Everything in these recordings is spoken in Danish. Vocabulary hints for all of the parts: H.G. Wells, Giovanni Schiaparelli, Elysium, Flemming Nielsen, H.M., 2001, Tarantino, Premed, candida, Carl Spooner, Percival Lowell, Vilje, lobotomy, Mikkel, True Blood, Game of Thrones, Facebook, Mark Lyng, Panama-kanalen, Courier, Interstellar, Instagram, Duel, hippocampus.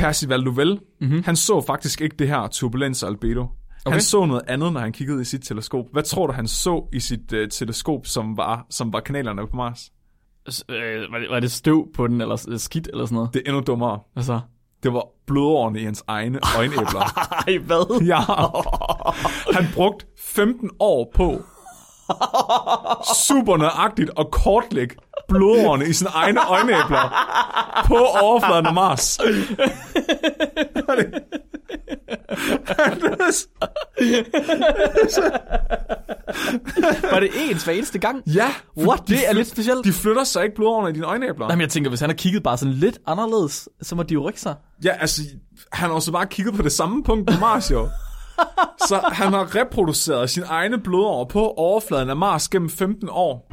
Percival Lowell, han så faktisk ikke det her turbulens albedo. Okay. Han så noget andet, når han kiggede i sit teleskop. Hvad tror du, han så i sit teleskop, som var kanalerne på Mars? Var det støv på den, eller skidt, eller sådan noget? Det er endnu dummere. Hvad så? Det var blodårene i hans egne øjenæbler. Ej, hvad? Ja. Han brugte 15 år på super nøjagtigt og kortlæg blodårene i sine egne øjenæbler på overfladen af Mars. Var det ens hver eneste gang? Ja. What? Det er lidt specielt. De flytter sig ikke blodårene i dine øjenæbler. Jamen jeg tænker, hvis han har kigget bare sådan lidt anderledes, så må de jo rykke sig. Ja, altså, han har også bare kigget på det samme punkt på Mars, jo. Så han har reproduceret sine egne blodår på overfladen af Mars gennem 15 år.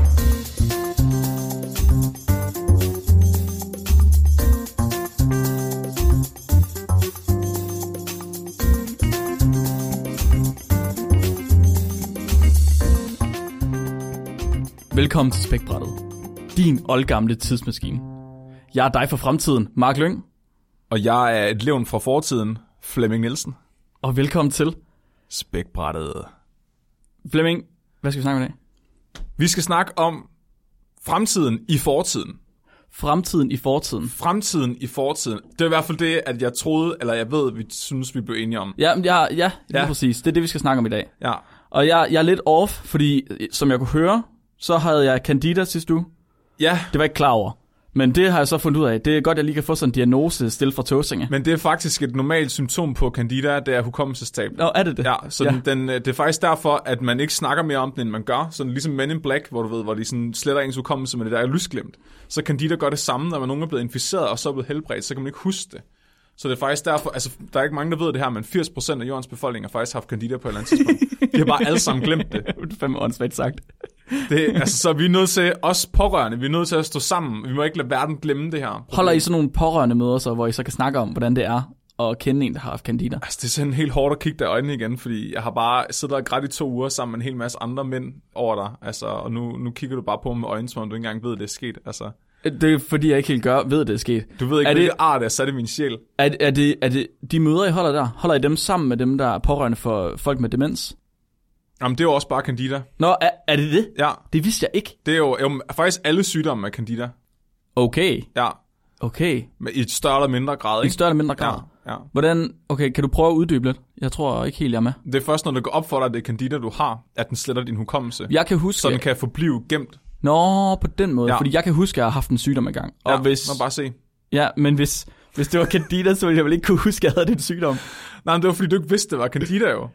Velkommen til Spækbrættet, din oldgamle tidsmaskine. Jeg er dig fra fremtiden, Mark Lyng. Og jeg er et levn fra fortiden, Flemming Nielsen. Og velkommen til Spækbrættet. Flemming, hvad skal vi snakke om i dag? Vi skal snakke om fremtiden i fortiden. Fremtiden i fortiden. Fremtiden i fortiden. Det er i hvert fald det, at jeg troede, eller jeg ved, vi synes, vi blev enige om. Ja, præcis. Det er det, vi skal snakke om i dag. Ja. Og jeg er lidt off, fordi som jeg kunne høre, så havde jeg candida sidste uge. Ja. Det var ikke klar over. Men det har jeg så fundet ud af. Det er godt, jeg lige kan få sådan en diagnose stille fra Tåsinge. Men det er faktisk et normalt symptom på candida, det er hukommelsestab. Nå, er det det? Ja, så ja. Det er faktisk derfor, at man ikke snakker mere om den, end man gør. Sådan ligesom Men in Black, hvor de sådan sletter ens hukommelse, men det der er lysglemt. Så candida gør det samme, når man er blevet inficeret og så er blevet helbredt, så kan man ikke huske det. Så det er faktisk derfor, altså der er ikke mange, der ved det her, men 80% af jordens befolkning har faktisk haft candida på et eller andet tidspunkt. De har bare alle sammen glemt det. Det er fandme åndssvagt sagt. Altså, så vi er nødt til, os pårørende, vi er nødt til at stå sammen. Vi må ikke lade verden glemme det her problem. Holder I sådan nogle pårørende møder så, hvor I så kan snakke om, hvordan det er at kende en, der har haft candida? Altså, det er sådan helt hårdt at kigge dig i øjnene igen, fordi jeg har bare siddet og grædt i 2 uger sammen med en hel masse andre mænd over dig. Altså, og nu kigger du bare på med øjnene, som om du ikke engang ved, det er sket, altså. Det er fordi, jeg ikke helt ved, det er sket. Du ved ikke, hvilket art er sat i min sjæl. Er det de møder, I holder der? Holder I dem sammen med dem, der er pårørende for folk med demens? Jamen, det er jo også bare candida. Nå, er det det? Ja. Det vidste jeg ikke. Det er jo faktisk alle sygdomme af candida. Okay. Ja. Okay. Men i et større eller mindre grad, ikke? I et større eller mindre grad. Ja. Hvordan, okay, kan du prøve at uddybe lidt? Jeg tror ikke helt, jeg er med. Det er først, når det går op for dig, at det er candida, du har, at den sletter din hukommelse. Jeg kan huske. Så den kan forblive gemt. Nå, på den måde. Ja. Fordi jeg kan huske, at jeg har haft en sygdom engang. Og ja, hvis... må bare se. Ja, men hvis det var candida, så ville jeg vel ikke kunne huske, at jeg havde den sygdom. Nej, men det var fordi, du ikke vidste, det var candida jo.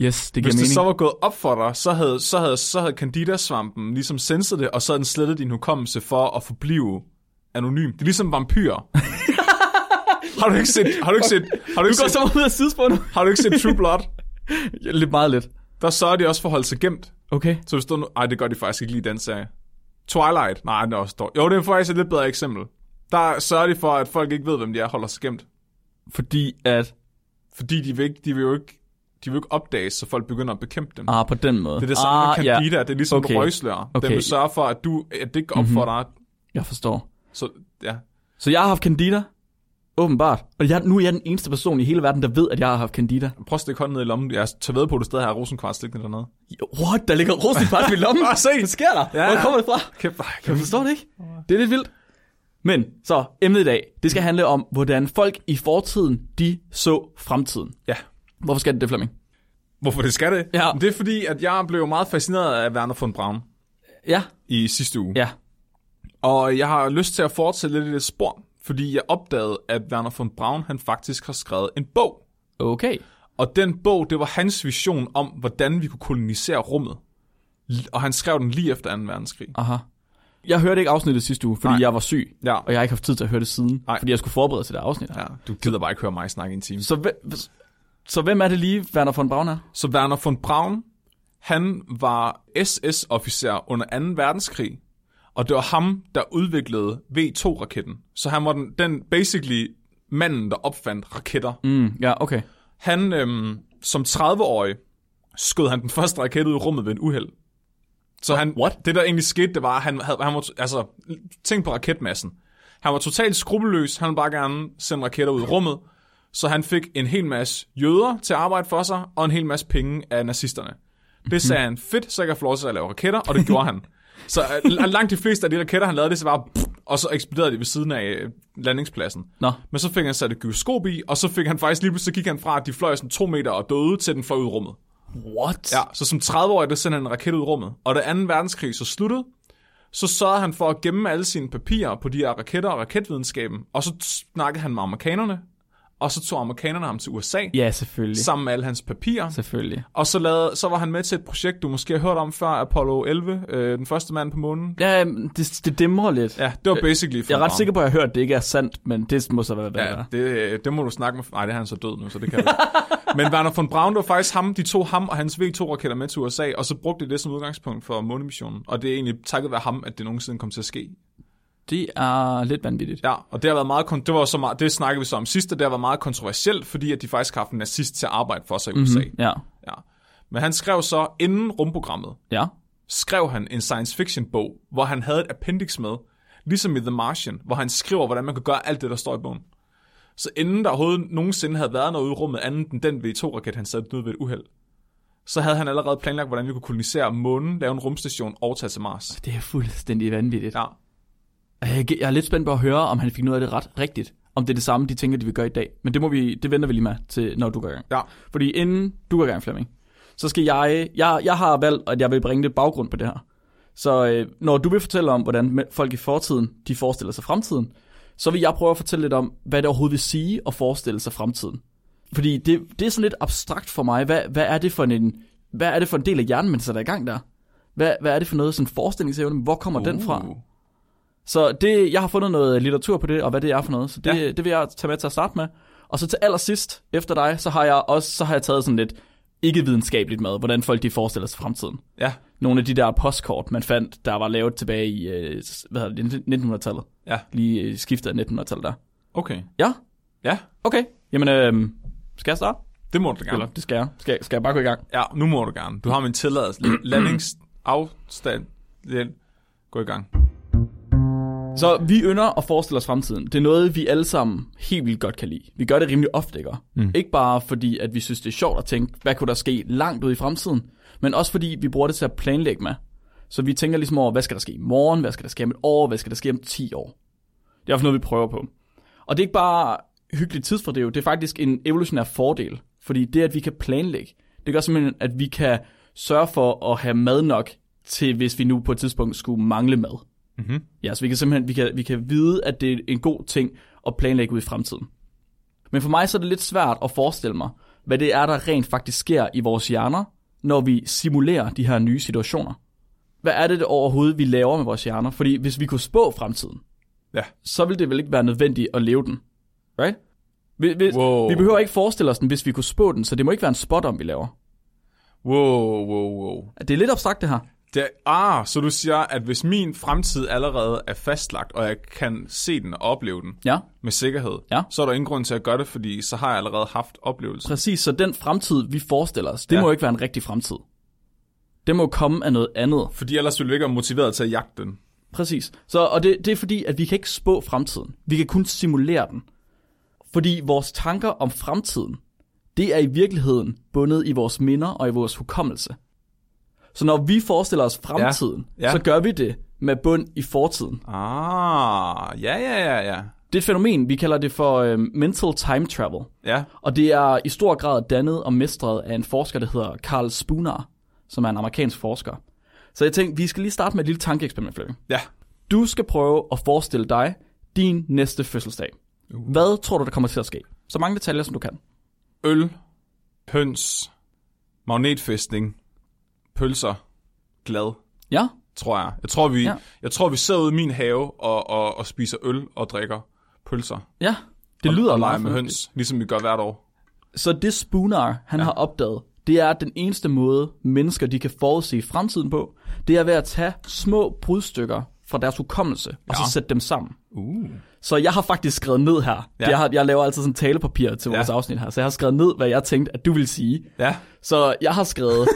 Yes, det giver mening. Hvis det så var gået op for dig, så havde candidasvampen ligesom senset det, og så havde den slettet din hukommelse for at forblive anonym. Det er ligesom vampyrer. Har du ikke set True Blood? Lidt meget lidt. Der sørger de også for at holde sig gemt. Okay. Så hvis du... Ej, det gør de faktisk ikke lige i den serie. Twilight? Nej, det er også dårligt. Jo, det er faktisk et lidt bedre eksempel. Der sørger de for, at folk ikke ved, hvem de er, holder sig gemt. Fordi de vil jo ikke opdages, så folk begynder at bekæmpe dem. Ah, på den måde. Det er det samme med candida, yeah. Det er ligesom røgslør. Okay. Den vil sørge for, at det ikke går op for dig. Jeg forstår. Så, ja. Så jeg har haft candida, åbenbart. Og nu er jeg den eneste person i hele verden, der ved, at jeg har haft candida. Prøv at stikke hånden ned i lommen. Jeg tager ved på, at du stadig har rosenkvarts liggende dernede. What? Der ligger rosenkvarts i lommen? Se, hvad sker der? Ja. Hvor kommer det fra? Jeg forstår det ikke. Det er lidt vildt. Men så, emnet i dag, det skal handle om, hvordan folk i fortiden, de så fremtiden. Ja. Hvorfor skal det, Flemming? Hvorfor det skal det? Ja. Det er fordi, at jeg blev meget fascineret af Wernher von Braun. Ja. I sidste uge. Ja. Og jeg har lyst til at fortsætte lidt i det spor, fordi jeg opdagede, at Wernher von Braun, han faktisk har skrevet en bog. Okay. Og den bog, det var hans vision om, hvordan vi kunne kolonisere rummet. Og han skrev den lige efter 2. verdenskrig. Aha. Jeg hørte ikke afsnittet sidste uge, fordi jeg var syg, ja. Og jeg har ikke haft tid til at høre det siden, fordi jeg skulle forberede til det afsnit. Ja, du gider bare ikke høre mig snakke i en time. Så hvem er det lige, Wernher von Braun er? Så Wernher von Braun, han var SS-officer under 2. verdenskrig, Og det var ham, der udviklede V2-raketten. Så han var den basically manden, der opfandt raketter. Ja, okay. Han, som 30-årig, skød han den første raket ud i rummet ved en uheld. Så han, det der egentlig skete, det var, at han var, altså, tænk på raketmassen. Han var totalt skrupelløs, han ville bare gerne sende raketter ud i rummet, så han fik en hel masse jøder til at arbejde for sig, og en hel masse penge af nazisterne. Det sagde han, fedt, så jeg kan få lov til at lave raketter, og det gjorde han. Så langt de fleste af de raketter, han lavede det, så var og så eksploderede de ved siden af landingspladsen. Nå. Men så fik han sat et gyroskop i, og så fik han faktisk lige pludselig, så gik han fra, at de fløj sådan 2 meter og døde, til den fløj ud i rummet. What? Ja, så som 30-årig, der sendte han en raket ud i rummet. Og da 2. verdenskrig så sluttede, så sørgede han for at gemme alle sine papirer på de her raketter og raketvidenskaben, og så snakkede han med amerikanerne, og så tog amerikanerne ham til USA. Ja, selvfølgelig. Sammen med alle hans papirer. Selvfølgelig. Og så, så var han med til et projekt, du måske har hørt om før, Apollo 11, den første mand på månen. Ja, det dæmmer lidt. Ja, det var basically... Jeg er ret sikker på, at jeg har hørt, at det ikke er sandt, men det må så være, hvad det må du snakke med... Nej, det er han så død nu, så det kan du ikke. Men Wernher von Braun, det var faktisk ham, de tog ham og hans V2-raketter med til USA, og så brugte de det som udgangspunkt for månemissionen. Og det er egentlig takket være ham, at det nogensinde kom til at ske. Det er lidt vanvittigt. Ja, og det har været meget det snakkede vi så om sidst, og det har været meget kontroversielt, fordi at de faktisk har haft en nazist til at arbejde for sig i USA. Ja. Ja. Men han skrev så inden rumprogrammet. Ja. Skrev han en science fiction bog, hvor han havde et appendix med, ligesom i The Martian, hvor han skriver, hvordan man kan gøre alt det, der står i bogen. Så inden der overhovedet nogensinde havde været noget ude i rummet andet end den V2-raket, han sad døde ved et uheld, så havde han allerede planlagt, hvordan vi kunne kolonisere månen, lave en rumstation og tage til Mars. Det er fuldstændig vanvittigt. Ja. Jeg er lidt spændt på at høre, om han fik noget af det ret rigtigt. Om det er det samme, de tænker, de vil gøre i dag. Men det venter vi lige med til, når du går i gang. Ja. Fordi inden du går i gang, Flemming, så skal jeg har valgt, at jeg vil bringe lidt baggrund på det her. Så når du vil fortælle om, hvordan folk i fortiden, de forestiller sig fremtiden, så vil jeg prøve at fortælle lidt om, hvad det overhovedet vil sige at forestille sig fremtiden. Fordi det er sådan lidt abstrakt for mig. Hvad er det for en del af hjernen, man sætter i gang der? Hvad er det for noget sådan forestillingsevne? Hvor kommer den fra? Så jeg har fundet noget litteratur på det, og hvad det er for noget. Så det vil jeg tage med til at starte med. Og så til allersidst, efter dig, så har jeg taget sådan lidt ikke-videnskabeligt med, hvordan folk de forestiller sig fremtiden. Ja. Nogle af de der postkort, man fandt, der var lavet tilbage i 1900-tallet. Ja. Lige skiftet af 1900-tallet der. Okay. Ja? Ja. Okay. Jamen, skal jeg starte? Det må du gerne. Det skal jeg. Skal jeg bare gå i gang? Ja, nu må du gerne. Du har min tilladelse. Landingsafstand. Gå i gang. Så vi ynder at forestille os fremtiden. Det er noget, vi alle sammen helt vildt godt kan lide. Vi gør det rimelig ofte, ikke? Ikke bare fordi, at vi synes, det er sjovt at tænke, hvad kunne der ske langt ude i fremtiden, men også fordi, vi bruger det til at planlægge med. Så vi tænker ligesom over, hvad skal der ske i morgen, hvad skal der ske om et år, hvad skal der ske om 10 år. Det er også noget, vi prøver på. Og det er ikke bare hyggeligt tidsfordriv, det er faktisk en evolutionær fordel. Fordi det, at vi kan planlægge, det gør simpelthen, at vi kan sørge for at have mad nok til, hvis vi nu på et tidspunkt skulle mangle mad. Mm-hmm. Ja, så vi kan simpelthen vi kan vide, at det er en god ting at planlægge ud i fremtiden. Men for mig så er det lidt svært at forestille mig, hvad det er, der rent faktisk sker i vores hjerner, når vi simulerer de her nye situationer. Hvad er det overhovedet, vi laver med vores hjerner? Fordi hvis vi kunne spå fremtiden, så ville det vel ikke være nødvendigt at leve den, right? Vi behøver ikke forestille os den, hvis vi kunne spå den, så det må ikke være en spot om, vi laver. Wow. Det er lidt abstrakt det her. Så du siger, at hvis min fremtid allerede er fastlagt, og jeg kan se den og opleve den med sikkerhed, så er der ingen grund til at gøre det, fordi så har jeg allerede haft oplevelsen. Præcis, så den fremtid, vi forestiller os, det må jo ikke være en rigtig fremtid. Det må komme af noget andet. Fordi ellers ville vi ikke være motiveret til at jagte den. Præcis, og det er fordi, at vi kan ikke spå fremtiden. Vi kan kun simulere den. Fordi vores tanker om fremtiden, det er i virkeligheden bundet i vores minder og i vores hukommelse. Så når vi forestiller os fremtiden, så gør vi det med bund i fortiden. Ja. Det er et fænomen, vi kalder det for mental time travel. Ja. Og det er i stor grad dannet og mestret af en forsker, der hedder Carl Spooner, som er en amerikansk forsker. Så jeg tænkte, vi skal lige starte med et lille tankeeksperiment, Flemming. Ja. Du skal prøve at forestille dig din næste fødselsdag. Hvad tror du, der kommer til at ske? Så mange detaljer, som du kan. Øl, høns, magnetfæstning. Pølser, glad, tror jeg. Jeg tror, vi sidder ude i min have og spiser øl og drikker pølser. Ja, det lyder og leger med høns, ligesom vi gør hvert år. Så det Spooner, han har opdaget, det er, at den eneste måde, mennesker de kan forudse fremtiden på, det er ved at tage små brudstykker fra deres hukommelse, og så sætte dem sammen. Så jeg har faktisk skrevet ned her. Ja. Jeg laver altid sådan talepapir til vores afsnit her, så jeg har skrevet ned, hvad jeg tænkte, at du ville sige. Ja. Så jeg har skrevet,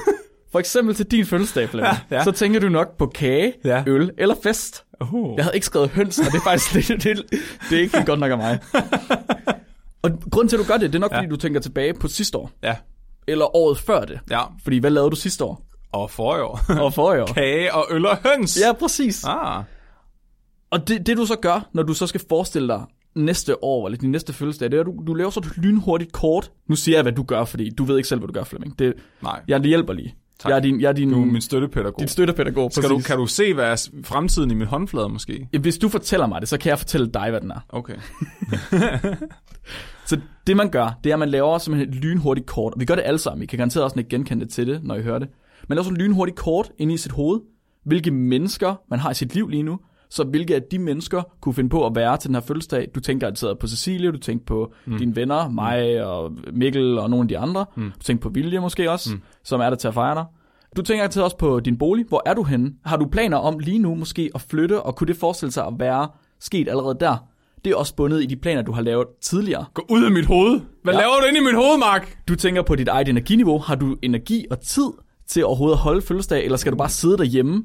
for eksempel til din fødselsdag, så tænker du nok på kage, øl eller fest. Jeg havde ikke skrevet høns, og det er faktisk det er ikke godt nok af mig. Og grunden til, at du gør det, det er nok, fordi du tænker tilbage på sidste år. Ja. Eller året før det. Ja. Fordi hvad lavede du sidste år? Og forrige år. Og forrige år. Kage og øl og høns. Ja, præcis. Ah. Og det du så gør, når du så skal forestille dig næste år, eller din næste fødselsdag, det er, at du laver så et lynhurtigt kort. Nu siger jeg, hvad du gør, fordi du ved ikke selv, hvad du gør, Flemming. Det, nej. Jeg hjælper lige. Tak. Jeg er din, du er min støttepædagog. Din støttepædagog, præcis. Kan du se, hvad er fremtiden i min håndflade, måske? Hvis du fortæller mig det, så kan jeg fortælle dig, hvad den er. Okay. Så det, man gør, det er, at man laver simpelthen et lynhurtigt kort. Og vi gør det alle sammen. I kan garanteret også ikke genkende det til det, når I hører det. Man laver så et lynhurtigt kort inde i sit hoved. Hvilke mennesker man har i sit liv lige nu. Så hvilke af de mennesker kunne finde på at være til den her fødselsdag. Du tænker altid på Cecilie, du tænker på dine venner, mig og Mikkel og nogle af de andre. Du tænker på Vilje måske også, som er der til at fejre dig. Du tænker altid også på din bolig. Hvor er du henne? Har du planer om lige nu måske at flytte, og kunne det forestille sig at være sket allerede der? Det er også bundet i de planer, du har lavet tidligere. Gå ud af mit hoved! Hvad laver du inde i mit hoved, Mark? Du tænker på dit eget energiniveau. Har du energi og tid til overhovedet at holde fødselsdag, eller skal du bare sidde derhjemme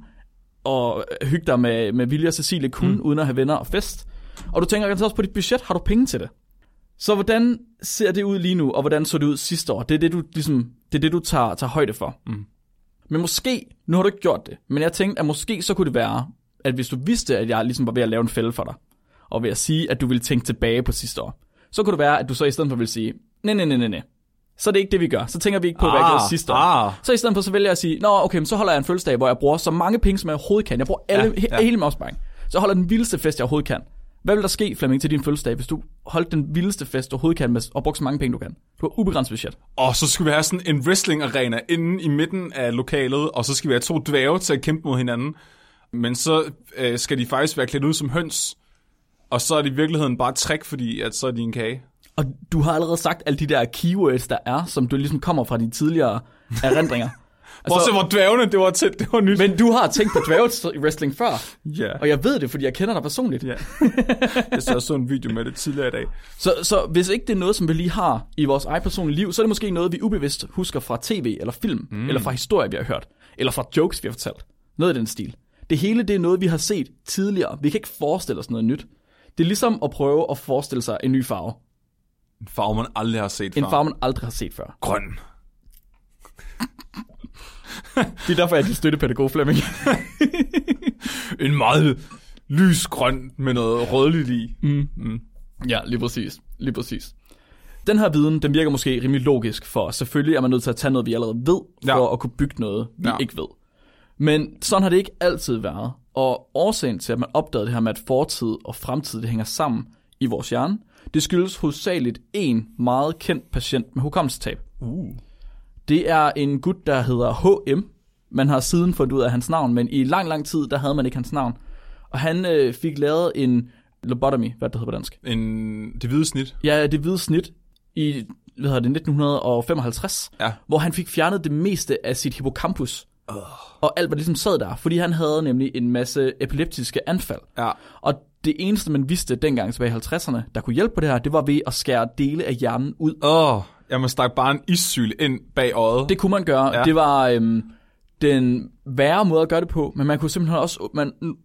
og hygge dig med Vilje og Cecilie kun, uden at have venner og fest? Og du tænker også på dit budget. Har du penge til det? Så hvordan ser det ud lige nu, og hvordan så det ud sidste år? Det er det, du, ligesom, det er det, du tager højde for. Men måske, nu har du ikke gjort det, men jeg tænkte, at måske så kunne det være, at hvis du vidste, at jeg ligesom var ved at lave en fælde for dig, og ved at sige, at du ville tænke tilbage på sidste år, så kunne det være, at du så i stedet for ville sige, nej. Så det er ikke det, vi gør. Så tænker vi ikke på, hvad jeg gjorde sidste år. Så i stedet for, så vælger jeg at sige, nå, okay, men så holder jeg en fødselsdag, hvor jeg bruger så mange penge, som jeg overhovedet kan. Jeg bruger hele min opsparing. Så jeg holder den vildeste fest, jeg overhovedet kan. Hvad vil der ske, Flemming, til din fødselsdag, hvis du holdt den vildeste fest, du overhovedet kan, med og brugte så mange penge, du kan? Du har ubegrænset budget. Og så skal vi have sådan en wrestling-arena inde i midten af lokalet, og så skal vi have to dværge til at kæmpe mod hinanden. Men så skal de faktisk være klædt ud som høns, og så er det i virkeligheden bare trick, fordi at så er de en kage. Og du har allerede sagt alle de der keywords, der er, som du ligesom kommer fra dine tidligere erindringer. Altså, hvor dvævende, det var nyt. Men du har tænkt på dvævelswrestling før. Ja. Yeah. Og jeg ved det, fordi jeg kender dig personligt. Yeah. Jeg så også en video med det tidligere i dag. Så hvis ikke det er noget, som vi lige har i vores eget personlige liv, så er det måske noget, vi ubevidst husker fra tv eller film, eller fra historier, vi har hørt, eller fra jokes, vi har fortalt. Noget i den stil. Det hele, det er noget, vi har set tidligere. Vi kan ikke forestille os noget nyt. Det er ligesom at prøve at forestille sig en ny farve. En farve, man aldrig har set før. En farve, man aldrig har set før. Grøn. Det er derfor, jeg er din støttepædagog, Flemming. En meget lysgrøn med noget rødligt i. Ja, lige præcis. Lige præcis. Den her viden, den virker måske rimelig logisk, for selvfølgelig er man nødt til at tage noget, vi allerede ved, for at kunne bygge noget, vi ikke ved. Men sådan har det ikke altid været. Og årsagen til, at man opdagede det her med, at fortid og fremtid, det hænger sammen i vores hjerne, det skyldes hovedsageligt en meget kendt patient med hukommelsestab. Det er en gut, der hedder H.M. Man har siden fundet ud af hans navn, men i lang, lang tid, der havde man ikke hans navn. Og han fik lavet en lobotomy, hvad det hedder på dansk. Det hvide snit. Ja, det hvide snit i 1955, hvor han fik fjernet det meste af sit hippocampus. Og alt, hvad ligesom sad der, fordi han havde nemlig en masse epileptiske anfald. Og det eneste, man vidste dengang tilbage i 50'erne, der kunne hjælpe på det her, det var ved at skære dele af hjernen ud. Man stak bare en issyl ind bag øjet. Det kunne man gøre. Det var den værre måde at gøre det på, men man kunne simpelthen også,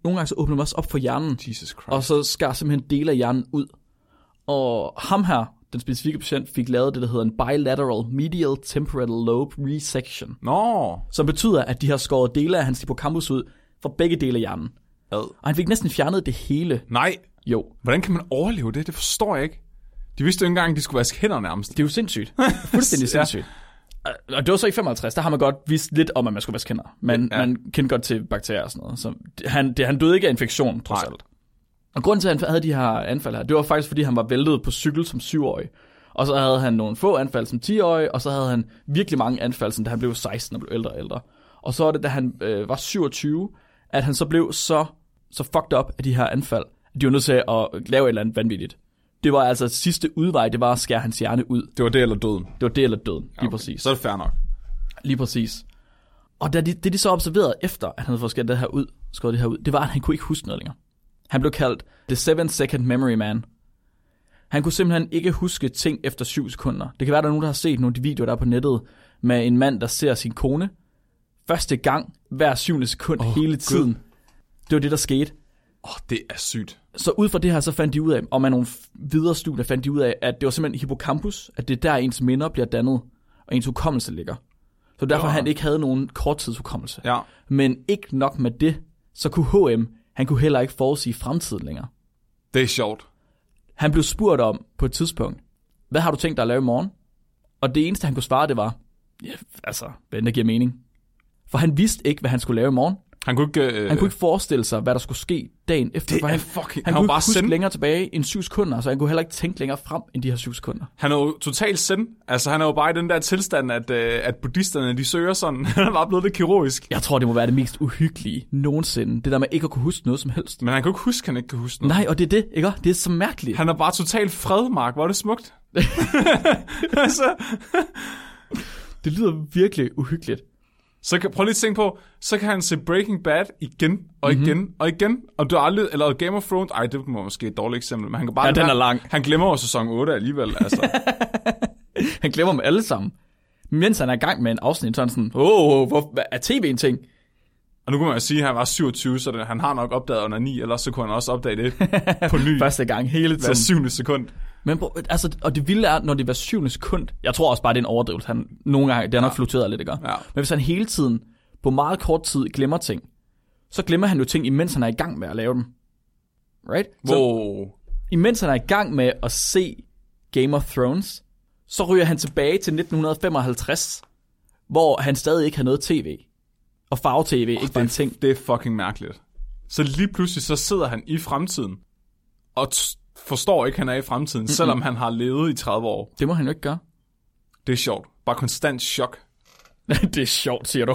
nogle gange så åbnede man også op for hjernen, og så skar simpelthen dele af hjernen ud. Og ham her, den specifikke patient, fik lavet det, der hedder en bilateral medial temporal lobe resection. Som betyder, at de har skåret dele af hans hippocampus ud fra begge dele af hjernen. Og han fik næsten fjernet det hele. Nej. Jo. Hvordan kan man overleve det? Det forstår jeg ikke. De vidste jo ikke engang, at de skulle vaske hænder nærmest. Det er jo sindssygt. Fuldstændig sindssygt. Og det var så i 55, der har man godt vidst lidt om, at man skulle vaske hænder. Men man kendte godt til bakterier og sådan noget. Så han døde ikke af infektion, trods alt. Og grunden til, at han havde de her anfald her, det var faktisk, fordi han var væltet på cykel som 7-årig. Og så havde han nogle få anfald som 10-årig, og så havde han virkelig mange anfald, da han blev 16 og blev ældre og ældre. Og så var det, da han var 27, at han så blev så fucked up af de her anfald, at de var nødt til at lave et eller andet vanvittigt. Det var altså sidste udvej, det var at skære hans hjerne ud. Det var det eller døden. Lige præcis. Så er det fair nok. Lige præcis. Og det de så observerede efter, at han havde fået skåret det her ud, det var, at han kunne ikke huske noget længere. Han blev kaldt The 7-Second Memory Man. Han kunne simpelthen ikke huske ting efter 7 sekunder. Det kan være, at der er nogen, der har set nogle af de videoer, der er på nettet, med en mand, der ser sin kone første gang hver 7. sekund hele tiden. Det var det, der skete. Det er sygt. Så ud fra det her, så fandt de ud af, og med nogle videre studier fandt de ud af, at det var simpelthen hippocampus, at det er der, ens minder bliver dannet, og ens hukommelse ligger. Så derfor han ikke havde nogen korttidshukommelse. Ja. Men ikke nok med det, så kunne H.M., han kunne heller ikke forudsige fremtiden længere. Det er sjovt. Han blev spurgt om på et tidspunkt, hvad har du tænkt dig at lave i morgen? Og det eneste, han kunne svare, det var, hvad der giver mening. For han vidste ikke, hvad han skulle lave i morgen. Han kunne ikke forestille sig, hvad der skulle ske dagen efter. Det er fucking... Han kunne bare huske længere tilbage end 7 sekunder, så han kunne heller ikke tænke længere frem end de her 7 sekunder. Han er jo totalt zen. Altså, han er jo bare i den der tilstand, at buddhisterne, de søger sådan. Han er bare blevet lidt kirurgisk. Jeg tror, det må være det mest uhyggelige nogensinde. Det der med ikke at kunne huske noget som helst. Men han kunne ikke huske, han ikke kunne huske noget. Nej, og det er det, ikke? Det er så mærkeligt. Han er bare totalt fred, Mark. Hvor er det smukt. Altså... Det lyder virkelig uhyggeligt. Så prøv lige at tænke på, så kan han se Breaking Bad igen og igen og igen. Og du har aldrig, eller Game of Thrones, det var måske et dårligt eksempel, men han kan bare... den er lang. Han glemmer jo sæson 8 alligevel, altså. Han glemmer dem alle sammen. Mens han er i gang med en afsnit, så er han sådan, hvor er tv en ting? Og nu kunne man jo sige, at han var 27, så han har nok opdaget under 9, eller så kunne han også opdage det på ny. Første gang, hele tiden. Hver 7. sekund. Men og det vilde er, når det var 7. sekund, jeg tror også bare, det er en overdrivelse. Han nogle gange, det har nok flukteret lidt, ikke? Ja. Men hvis han hele tiden, på meget kort tid, glemmer ting, så glemmer han jo ting, imens han er i gang med at lave dem. Right? Wow. Så, imens han er i gang med at se Game of Thrones, så ryger han tilbage til 1955, hvor han stadig ikke har noget tv. Og farve-tv, ikke bare en ting. Det er fucking mærkeligt. Så lige pludselig, så sidder han i fremtiden, og forstår ikke, han er i fremtiden, selvom han har levet i 30 år. Det må han jo ikke gøre. Det er sjovt. Bare konstant chok. Det er sjovt, siger du.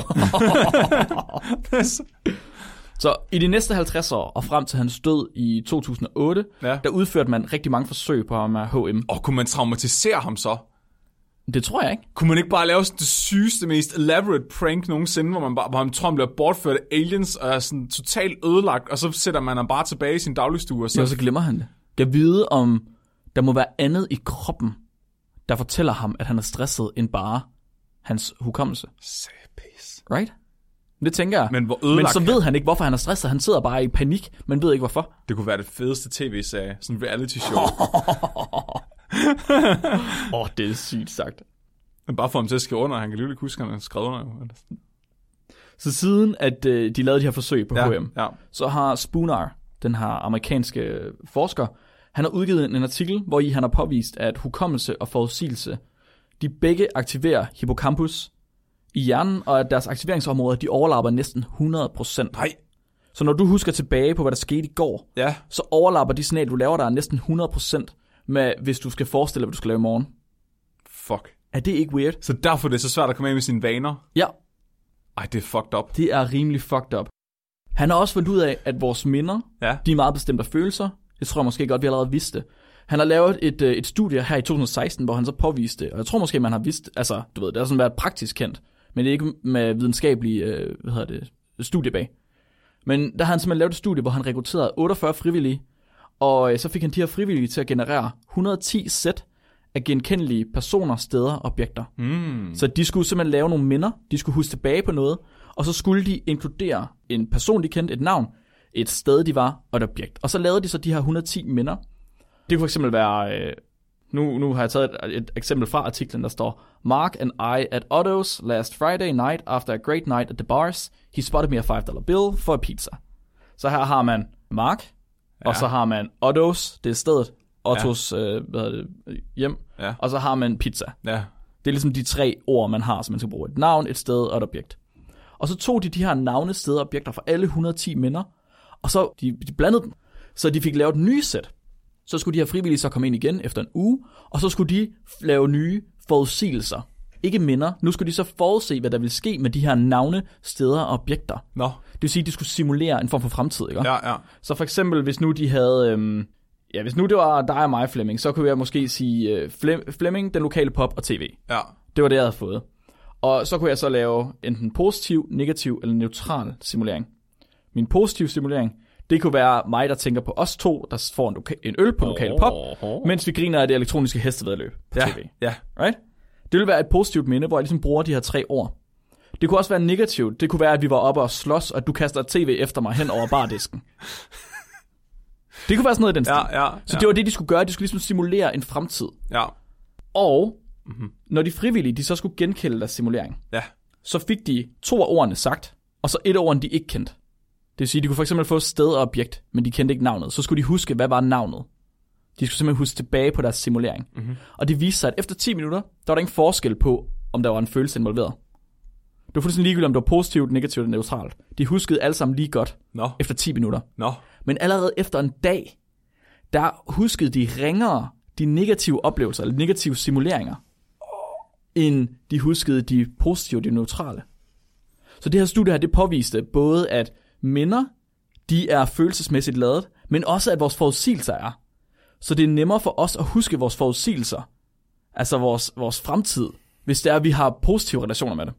Så i de næste 50 år, og frem til hans død i 2008, der udførte man rigtig mange forsøg på ham med H.M. Og kunne man traumatisere ham så? Det tror jeg ikke. Kunne man ikke bare lave sådan det sygeste, mest elaborate prank nogensinde, hvor han tror, han bliver bortført af aliens og er sådan totalt ødelagt, og så sætter man ham bare tilbage i sin dagligstue? Og så... Ja, og så glemmer han det. Jeg vide, om der må være andet i kroppen, der fortæller ham, at han er stresset, end bare hans hukommelse. Sæbis. Right? Det tænker jeg. Men hvor ødelagt. Men så ved han ikke, hvorfor han er stresset. Han sidder bare i panik, men ved ikke, hvorfor. Det kunne være det fedeste tv-serie. Sådan en reality show. Det er sygt sagt. Men bare for ham til at skrive under, han kan lige huske, at han skrev under. Jo. Så siden, at de lavede de her forsøg på H.M., så har Spooner, den her amerikanske forsker, han har udgivet en artikel, hvor i han har påvist, at hukommelse og forudsigelse, de begge aktiverer hippocampus i hjernen, og at deres aktiveringsområder, de overlapper næsten 100%. Nej. Så når du husker tilbage på, hvad der skete i går, så overlapper de signal, du laver, der er næsten 100%. Men hvis du skal forestille, hvad du skal lave i morgen. Fuck. Er det ikke weird? Så derfor er det så svært at komme af med sine vaner? Ja. Ej, det er fucked up. Det er rimelig fucked up. Han har også fundet ud af, at vores minder, de er meget bestemte af følelser. Det tror jeg måske godt, vi allerede vidste. Han har lavet et studie her i 2016, hvor han så påviste, og jeg tror måske, man har vidst, altså, du ved, det har sådan været praktisk kendt, men det er ikke med videnskabelige, studie bag. Men der har han simpelthen lavet et studie, hvor han rekrutterede 48 frivillige, og så fik han de her frivillige til at generere 110 sæt af genkendelige personer, steder og objekter. Så de skulle simpelthen lave nogle minder, de skulle huske tilbage på noget, og så skulle de inkludere en person, de kendte, et navn, et sted, de var, og et objekt. Og så lavede de så de her 110 minder. Det kunne fx være, nu har jeg taget et eksempel fra artiklen, der står, Mark and I at Otto's last Friday night after a great night at the bars. He spotted me a $5 bill for a pizza. Så her har man Mark, og så har man Otto's, det er stedet, Otto's hjem, og så har man pizza. Ja. Det er ligesom de 3 ord, man har, så man skal bruge et navn, et sted og et objekt. Og så tog de her navne, steder og objekter fra alle 110 minder, og så de blandede dem, så de fik lavet et nye sæt. Så skulle de her frivillige så komme ind igen efter en uge, og så skulle de lave nye forudsigelser. Ikke minder. Nu skulle de så forudse, hvad der ville ske med de her navne, steder og objekter. No. Det vil sige, at de skulle simulere en form for fremtid, ikke? Ja, ja. Så for eksempel, hvis nu de havde... hvis nu det var dig og mig, Flemming, så kunne jeg måske sige Flemming, den lokale pop og tv. Ja. Det var det, jeg havde fået. Og så kunne jeg så lave enten positiv, negativ eller neutral simulering. Min positive simulering, det kunne være mig, der tænker på os to, der får en øl på lokal pop, mens vi griner af det elektroniske hestevæddeløb på tv. Ja. Right? Det ville være et positivt minde, hvor jeg ligesom bruger de her 3 ord. Det kunne også være negativt. Det kunne være, at vi var oppe og slås, og at du kaster et tv efter mig hen over bardisken. Det kunne være sådan noget i den stil. Ja. Så det var det, de skulle gøre. De skulle ligesom simulere en fremtid. Ja. Og når de frivillige, de så skulle genkende deres simulering, så fik de 2 af ordene sagt, og så 1 af ordene, de ikke kendte. Det vil sige, de kunne for eksempel få sted og objekt, men de kendte ikke navnet. Så skulle de huske, hvad var navnet. De skulle simpelthen huske tilbage på deres simulering. Og det viste sig, at efter 10 minutter, der var der ingen forskel på, om der var en følelse involveret. Det var fuldstændig ligegyldigt, om det var positivt, negativt eller neutralt. De huskede alle sammen lige godt efter 10 minutter. Men allerede efter en dag, der huskede de ringere de negative oplevelser, eller negative simuleringer, end de huskede de positive og de neutrale. Så det her studie her, det påviste både, at minder, de er følelsesmæssigt ladet, men også at vores forudsigelser er. Så det er nemmere for os at huske vores forudsigelser, altså vores fremtid, hvis det er, at vi har positive relationer med det.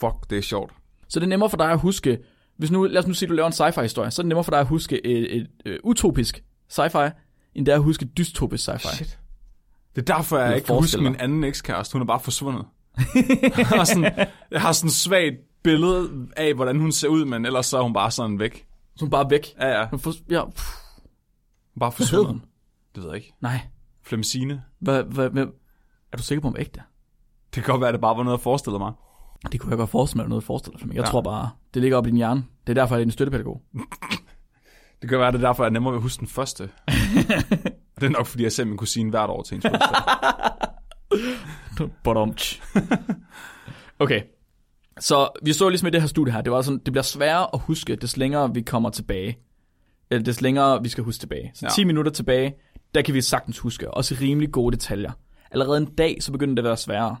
Fuck, det er sjovt. Så det er nemmere for dig at huske, hvis nu, lad os nu sige, du laver en sci-fi-historie, så er det nemmere for dig at huske et utopisk sci-fi, end det er at huske et dystopisk sci-fi. Shit. Det er derfor, jeg ikke kan huske min anden ekskæreste. Hun er bare forsvundet. Jeg har sådan et svagt billede af, hvordan hun ser ud, men ellers så er hun bare sådan væk. Så hun bare væk? Ja. Hun bare forsvundet. Hun? Det ved jeg ikke. Nej. Flemsine. Hvad? Er du sikker på, om jeg ikke det? Det kan godt være, at det bare var noget, jeg forestillede mig. Det kunne jeg godt forestille mig, noget jeg forestiller mig. Jeg tror bare, det ligger op i din hjerne. Det er derfor, jeg er en støttepædagog. Det kan være, det er derfor, jeg nemmere vil huske den første. Det er nok, fordi jeg ser min kusine hvert år til hendes fødselsdag. Badumtsch. Okay. Så vi så ligesom i det her studie her. Det var sådan, det bliver sværere at huske, des længere vi kommer tilbage. Eller des længere vi skal huske tilbage. Så 10 minutter tilbage, der kan vi sagtens huske. Også rimelig gode detaljer. Allerede en dag, så begynder det at være sværere.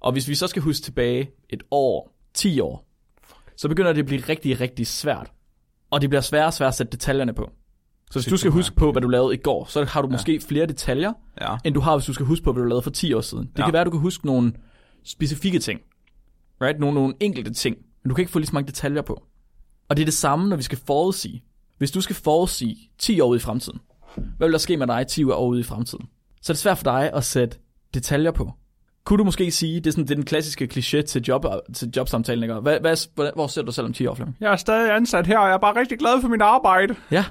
Og hvis vi så skal huske tilbage 1 år, 10 år, så begynder det at blive rigtig, rigtig svært. Og det bliver sværere og sværere at sætte detaljerne på. Så hvis du skal huske på, hvad du lavede i går, så har du måske flere detaljer, end du har, hvis du skal huske på, hvad du lavede for 10 år siden. Det kan være, at du kan huske nogle specifikke ting. Right? Nogle enkelte ting. Men du kan ikke få lige så mange detaljer på. Og det er det samme, når vi skal forudsige. Hvis du skal forudsige 10 år ude i fremtiden, hvad vil der ske med dig 10 år ude i fremtiden? Så er det svært for dig at sætte detaljer på. Kunne du måske sige, det er den klassiske kliché til jobsamtalen, ikke? Hvor ser du selv om 10 år, Flemming? Jeg er stadig ansat her, og jeg er bare rigtig glad for mit arbejde. Ja,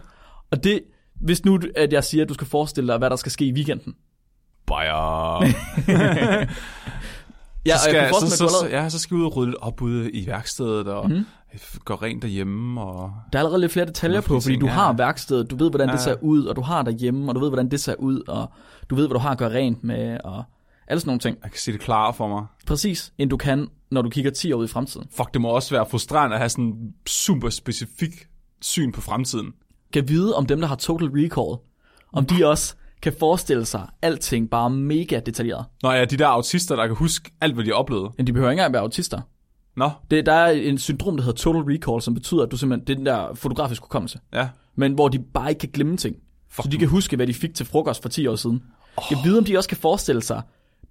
og det, hvis nu at jeg siger, at du skal forestille dig, hvad der skal ske i weekenden. Bajer. Så skal jeg ud og rydde op ude i værkstedet, og gå rent derhjemme. Og der er allerede lidt flere detaljer på, fordi du har værkstedet, du ved, hvordan det ser ud, og du har derhjemme, og du ved, hvordan det ser ud, og du ved, hvad du har at gøre rent med, og alle sådan nogle ting. Jeg kan se det klare for mig. Præcis, end du kan, når du kigger 10 år ud i fremtiden. Fuck, det må også være frustrerende at have sådan en super specifik syn på fremtiden. Kan vide, om dem, der har Total Recall, om de også kan forestille sig alting bare mega detaljeret. Nå ja, de der autister, der kan huske alt, hvad de oplevede. Men de behøver ikke engang være autister. Nå. Der er en syndrom, der hedder Total Recall, som betyder, at du simpelthen, det er den der fotografisk hukommelse. Ja. Men hvor de bare ikke kan glemme ting. Fuck. Så de kan huske, hvad de fik til frokost for 10 år siden. Kan vide, om de også kan forestille sig,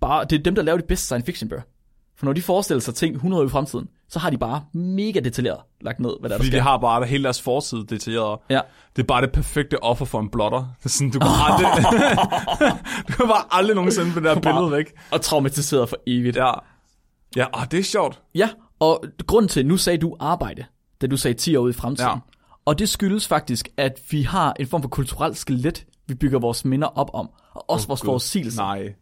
bare, det er dem, der laver de bedste science fiction bøger. For når de forestiller sig ting 100 år i fremtiden, så har de bare mega detaljeret lagt ned, hvad der er, der sker. De har bare hele deres forside detaljeret. Ja. Det er bare det perfekte offer for en blotter. Det er sådan, du kan bare aldrig nogensinde på det der billede væk. Og traumatiseret for evigt. Ja, og det er sjovt. Ja, og grund til, nu sagde du arbejde, da du sagde 10 år ude i fremtiden. Ja. Og det skyldes faktisk, at vi har en form for kulturel skelet, vi bygger vores minder op om. Og også vores forudsigelser. Nej.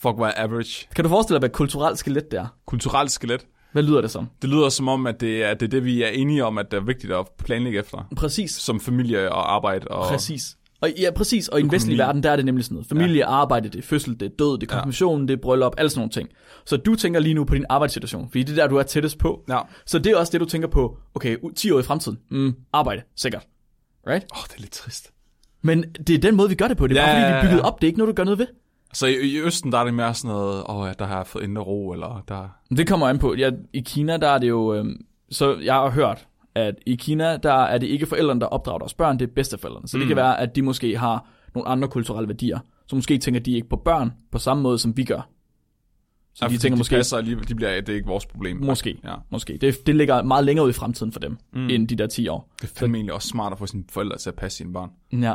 Fuck, hvor average. Kan du forestille dig, hvad kulturelt skelet det er? Kulturelt skelet? Hvad lyder det som? Det lyder som om, at det er det, vi er enige om, at det er vigtigt at planlægge efter. Præcis. Som familie og arbejde. Og præcis. Og, ja, præcis. Og i den vestlige verden, der er det nemlig sådan noget. Familie, arbejde, det er fødsel, det er død, det er konfirmation, det er bryllup, alle sådan nogle ting. Så du tænker lige nu på din arbejdssituation, fordi det er der, du er tættest på. Ja. Så det er også det, du tænker på, okay, 10 år i fremtiden, arbejde, sikkert. Right? Det er lidt trist. Men det er den måde, vi gør det på. Det er bare fordi, vi er bygget op. Det er ikke noget, du gør noget ved. Så i Østen, der er det mere sådan noget, der har jeg fået indre ro, eller der... Det kommer an på. Ja, i Kina, der er det jo... så jeg har hørt, at i Kina, der er det ikke forældrene, der opdrager deres børn, det er bedsteforældrene. Så det kan være, at de måske har nogle andre kulturelle værdier, så måske tænker de ikke på børn på samme måde, som vi gør. Så ja, de tænker måske passer, de bliver, det er ikke vores problem. Måske, ja. Måske. Det ligger meget længere ud i fremtiden for dem, end de der 10 år. Det er fandme egentlig også smart at få sine forældre til at passe sine barn. Ja.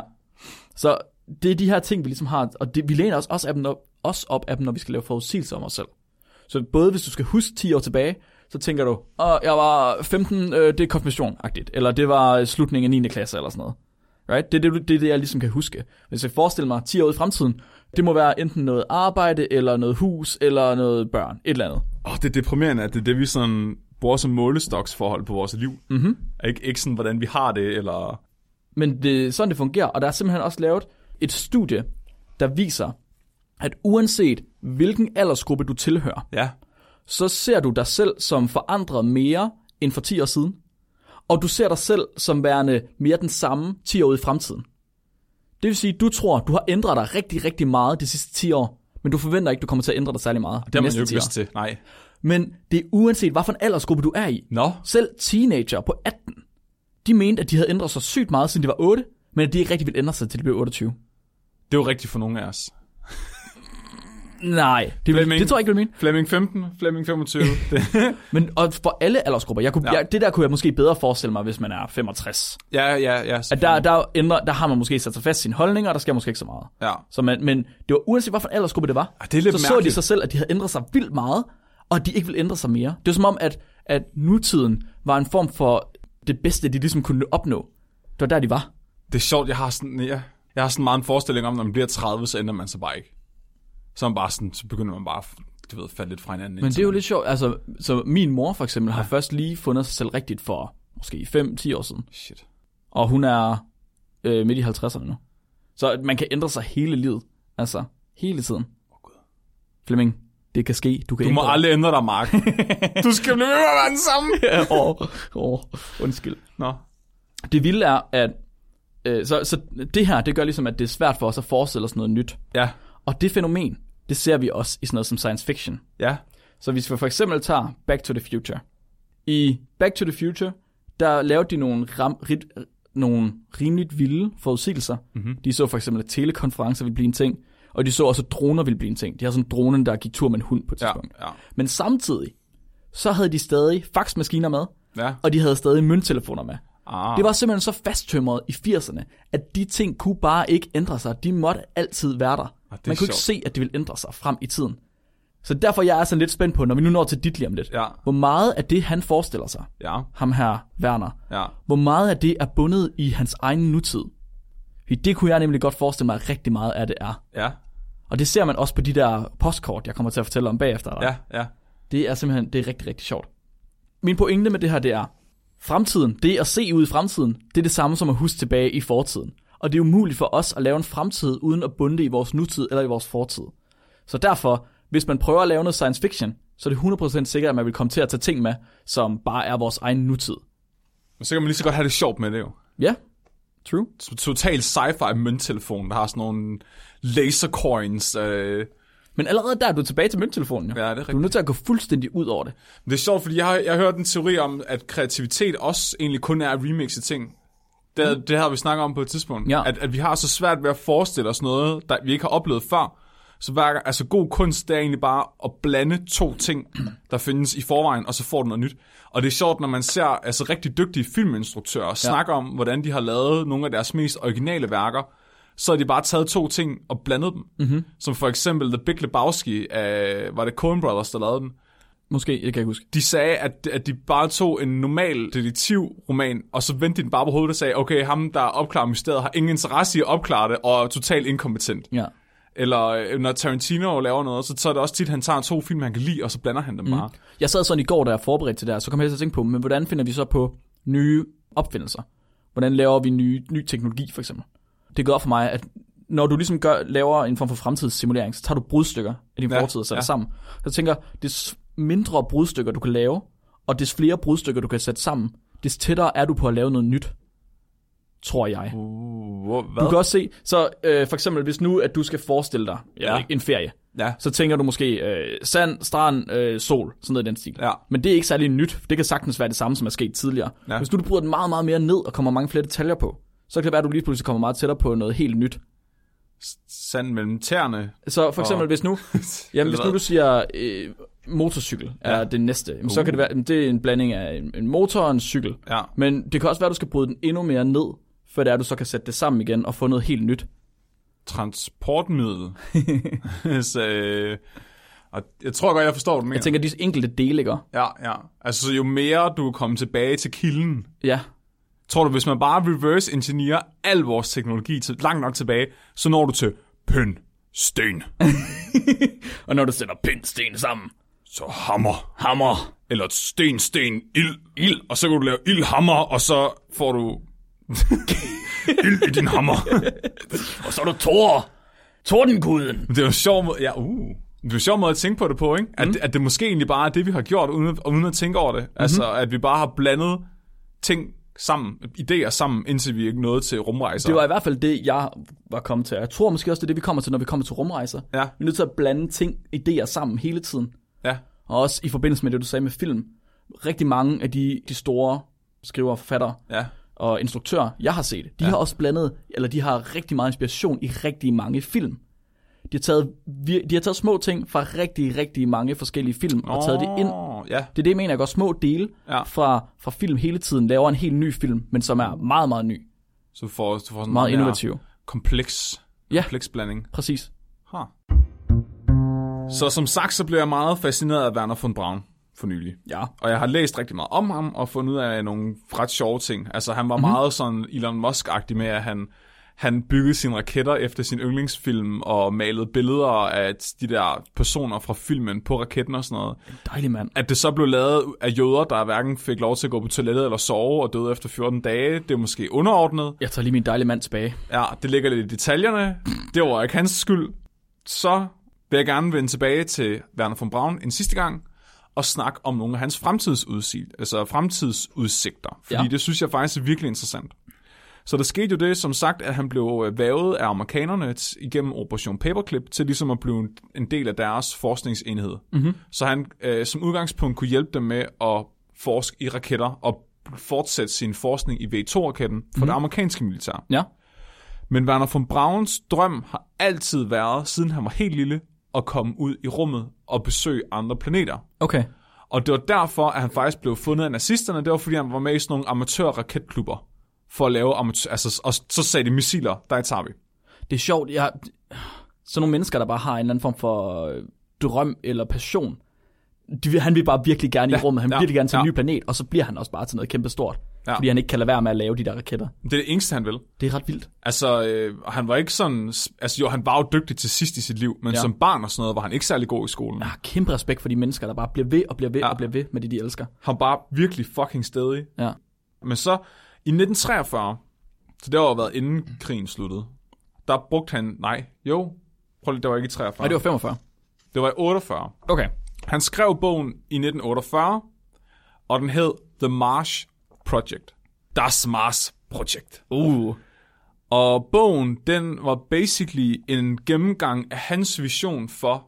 Så det er de her ting, vi ligesom har, og vi læner os også op af dem, når vi skal lave forudsigelser om os selv. Så både hvis du skal huske 10 år tilbage, så tænker du, jeg var 15, det er konfirmation-agtigt, eller det var slutningen af 9. klasse, eller sådan noget. Right? Det er det, jeg ligesom kan huske. Hvis jeg forestiller mig 10 år i fremtiden, det må være enten noget arbejde, eller noget hus, eller noget børn, et eller andet. Det er deprimerende, at det er det, vi sådan bruger som målestoksforhold på vores liv. Mm-hmm. Ikke sådan, hvordan vi har det, eller... Men det er sådan, det fungerer, og der er simpelthen også lavet et studie, der viser, at uanset hvilken aldersgruppe du tilhører, ja, så ser du dig selv som forandret mere end for 10 år siden. Og du ser dig selv som værende mere den samme 10 år i fremtiden. Det vil sige, du tror, du har ændret dig rigtig, rigtig meget de sidste 10 år, men du forventer ikke, du kommer til at ændre dig særlig meget. Det har man jo ikke lyst til, nej. Men det er uanset, hvad for en aldersgruppe du er i. No. Selv teenager på 18, de mente, at de havde ændret sig sygt meget, siden de var 8, men at de ikke rigtig ville ændre sig, til de blev 28. Det er jo rigtigt for nogle af os. Nej, det tror jeg ikke, vil mene. Flemming 15, Flemming 25. Men og for alle aldersgrupper. Det der kunne jeg måske bedre forestille mig, hvis man er 65. Ja. At der har man måske sat sig fast sine holdninger, og der sker måske ikke så meget. Ja. Så men det var uanset, hvilken aldersgruppe det var, så de sig selv, at de havde ændret sig vildt meget, og at de ikke ville ændre sig mere. Det var som om, at nutiden var en form for det bedste, de ligesom kunne opnå. Det var der, de var. Det er sjovt, jeg har sådan meget en forestilling om, når man bliver 30, så ændrer man sig bare ikke. Så begynder man bare at falde lidt fra hinanden. Men det er jo lidt sjovt. Altså, så min mor for eksempel har først lige fundet sig selv rigtigt for måske 5-10 år siden. Shit. Og hun er midt i 50'erne nu. Så man kan ændre sig hele livet. Altså, hele tiden. Flemming, det kan ske. Du må aldrig ændre dig, Mark. Du skal blive ved med at være den samme. Undskyld. Nå. Det vilde er, at... Så det her, det gør ligesom, at det er svært for os at forestille os noget nyt. Ja. Og det fænomen, det ser vi også i sådan noget som science fiction. Ja. Så hvis vi for eksempel tager Back to the Future. I Back to the Future, der lavede de nogle rimeligt vilde forudsigelser. Mm-hmm. De så for eksempel, at telekonferencer ville blive en ting, og de så også, at droner ville blive en ting. De havde sådan dronen, der gik tur med en hund på et tidspunkt. Ja. Men samtidig, så havde de stadig faxmaskiner med, og de havde stadig mønttelefoner med. Ah. Det var simpelthen så fasttømret i 80'erne, at de ting kunne bare ikke ændre sig. De måtte altid være der. Man kunne ikke se, at det ville ændre sig frem i tiden. Så derfor jeg er sådan lidt spændt på, når vi nu når til dit lige om lidt. Ja. Hvor meget af det, han forestiller sig, ham her Wernher, hvor meget af det er bundet i hans egen nutid. For det kunne jeg nemlig godt forestille mig, at rigtig meget af det er. Ja. Og det ser man også på de der postkort, jeg kommer til at fortælle om bagefter. Ja. Det er simpelthen rigtig, rigtig sjovt. Min pointe med det her, det er, fremtiden, det at se ud i fremtiden, det er det samme som at huske tilbage i fortiden. Og det er umuligt for os at lave en fremtid, uden at bunde det i vores nutid eller i vores fortid. Så derfor, hvis man prøver at lave noget science fiction, så er det 100% sikkert, at man vil komme til at tage ting med, som bare er vores egen nutid. Men så kan man lige så godt have det sjovt med det jo. Ja, true. Total sci-fi mønttelefon, der har sådan nogle lasercoins. Men allerede der er du tilbage til mønttelefonen. Ja, det er rigtigt. Du er nødt til at gå fuldstændig ud over det. Det er sjovt, fordi jeg hørte en teori om, at kreativitet også egentlig kun er at remixe ting. Det har vi snakket om på et tidspunkt. Ja. At vi har så svært ved at forestille os noget, der vi ikke har oplevet før. Så god kunst, det er egentlig bare at blande to ting, der findes i forvejen, og så får du noget nyt. Og det er sjovt, når man ser rigtig dygtige filminstruktører snakke om, hvordan de har lavet nogle af deres mest originale værker, så har de bare taget to ting og blandet dem. Mm-hmm. Som for eksempel The Big Lebowski, var det Coen Brothers, der lavede den? Måske, det kan jeg huske. De sagde, at de bare tog en normal detektivroman, og så vendte de den bare på hovedet og sagde, okay, ham, der opklarer mysteriet, har ingen interesse i at opklare det, og er totalt inkompetent. Ja. Eller når Tarantino laver noget, så er det også tit, han tager to film, han kan lide, og så blander han dem bare. Jeg sad sådan i går, da jeg forberedte til det, så kom jeg til at tænke på, men hvordan finder vi så på nye opfindelser? Hvordan laver vi ny teknologi, for eksempel? Det går op for mig, at når du ligesom laver en form for fremtidssimulering, så tager du brudstykker af din fortid og sætter sammen. Så tænker, des mindre brudstykker, du kan lave, og des flere brudstykker, du kan sætte sammen, des tættere er du på at lave noget nyt, tror jeg. Du kan også se, så for eksempel, hvis nu, at du skal forestille dig en ferie, så tænker du måske sand, strand, sol, sådan noget i den stil. Ja. Men det er ikke særlig nyt. Det kan sagtens være det samme, som er sket tidligere. Ja. Hvis du bryder den meget, meget mere ned og kommer mange flere detaljer på, så kan det være, at du lige pludselig kommer meget tættere på noget helt nyt. sand mellem tæerne. Så for eksempel, og... hvis nu du siger motorcykel er det næste, så kan det være, det er en blanding af en motor og en cykel. Ja. Men det kan også være, at du skal bryde den endnu mere ned, før det er, at du så kan sætte det sammen igen og få noget helt nyt. Transportmiddel. Så, og jeg tror godt, jeg forstår, hvad du mener. Jeg tænker, de enkelte dele, ikke? Ja, ja. Altså, jo mere du kommer tilbage til kilden. Ja. Tror du, hvis man bare reverse-engineerer al vores teknologi til, langt nok tilbage, så når du til pind, sten. Og når du sætter pind, sten sammen, så hammer. Hammer. Eller sten, sten, ild. Ild. Og så kan du lave ildhammer, og så får du... ild i din hammer. Og så er du Thor. Tordenguden. Det er jo sjovt måde... Ja, Det er jo sjovt måde at tænke på det på, ikke? At det måske egentlig bare er det, vi har gjort, uden at tænke over det. Mm-hmm. Altså, at vi bare har blandet ting sammen, idéer sammen, indtil vi ikke nåede til rumrejser. Det var i hvert fald det, jeg var kommet til. Jeg tror måske også, det er det, vi kommer til, når vi kommer til rumrejser. Ja. Vi er nødt til at blande ting, idéer sammen hele tiden. Ja. Og også i forbindelse med det, du sagde med film. Rigtig mange af de store skrivere, forfattere og instruktører, jeg har set, de har også blandet, eller de har rigtig meget inspiration i rigtig mange film. De har taget små ting fra rigtig, rigtig mange forskellige film og taget det ind. Yeah. Det er det, jeg mener, jeg går små dele fra film hele tiden, laver en helt ny film, men som er meget, meget ny. Så du får sådan meget innovativ. Kompleks blanding. Præcis. Huh. Så som sagt, så blev jeg meget fascineret af Wernher von Braun for nylig. Ja. Og jeg har læst rigtig meget om ham og fundet ud af nogle ret sjove ting. Altså, han var meget sådan Elon Musk-agtig med, at han byggede sine raketter efter sin yndlingsfilm og malede billeder af de der personer fra filmen på raketten og sådan noget. Dejlig mand. At det så blev lavet af jøder, der hverken fik lov til at gå på toilettet eller sove og døde efter 14 dage. Det er måske underordnet. Jeg tager lige min dejlige mand tilbage. Ja, det ligger lidt i detaljerne. Det var ikke hans skyld. Så vil jeg gerne vende tilbage til Wernher von Braun en sidste gang og snakke om nogle af hans fremtidsudsigter. Fordi det synes jeg faktisk er virkelig interessant. Så der skete jo det, som sagt, at han blev vævet af amerikanerne igennem Operation Paperclip til ligesom at blive en del af deres forskningsenhed. Mm-hmm. Så han som udgangspunkt kunne hjælpe dem med at forske i raketter og fortsætte sin forskning i V2-raketten for det amerikanske militær. Ja. Men Wernher von Brauns drøm har altid været, siden han var helt lille, at komme ud i rummet og besøge andre planeter. Okay. Og det var derfor, at han faktisk blev fundet af nazisterne. Det var, fordi han var med i sådan nogle amatør-raketklubber. For at lave og så sagde de missiler, der tager vi. Det er sjovt, sådan nogle mennesker, der bare har en eller anden form for drøm eller passion, han vil bare virkelig gerne i rummet, han vil virkelig gerne til en ny planet, og så bliver han også bare til noget kæmpe stort, fordi han ikke kan lade være med at lave de der raketter. Det er det eneste, han vil. Det er ret vildt. Altså, han var ikke sådan, altså jo, han var jo dygtig til sidst i sit liv, men som barn og sådan noget, var han ikke særlig god i skolen. Jeg har kæmpe respekt for de mennesker, der bare bliver ved og bliver ved og bliver ved med det, de elsker. Han var bare virkelig fucking stædig. Ja. Men så... I 1943, så det har været inden krigen sluttede, der brugte han... det var ikke i 43. Nej, det var 45. Det var i 48. Okay. Han skrev bogen i 1948, og den hed The Mars Project. Das Mars Project. Og bogen, den var basically en gennemgang af hans vision for,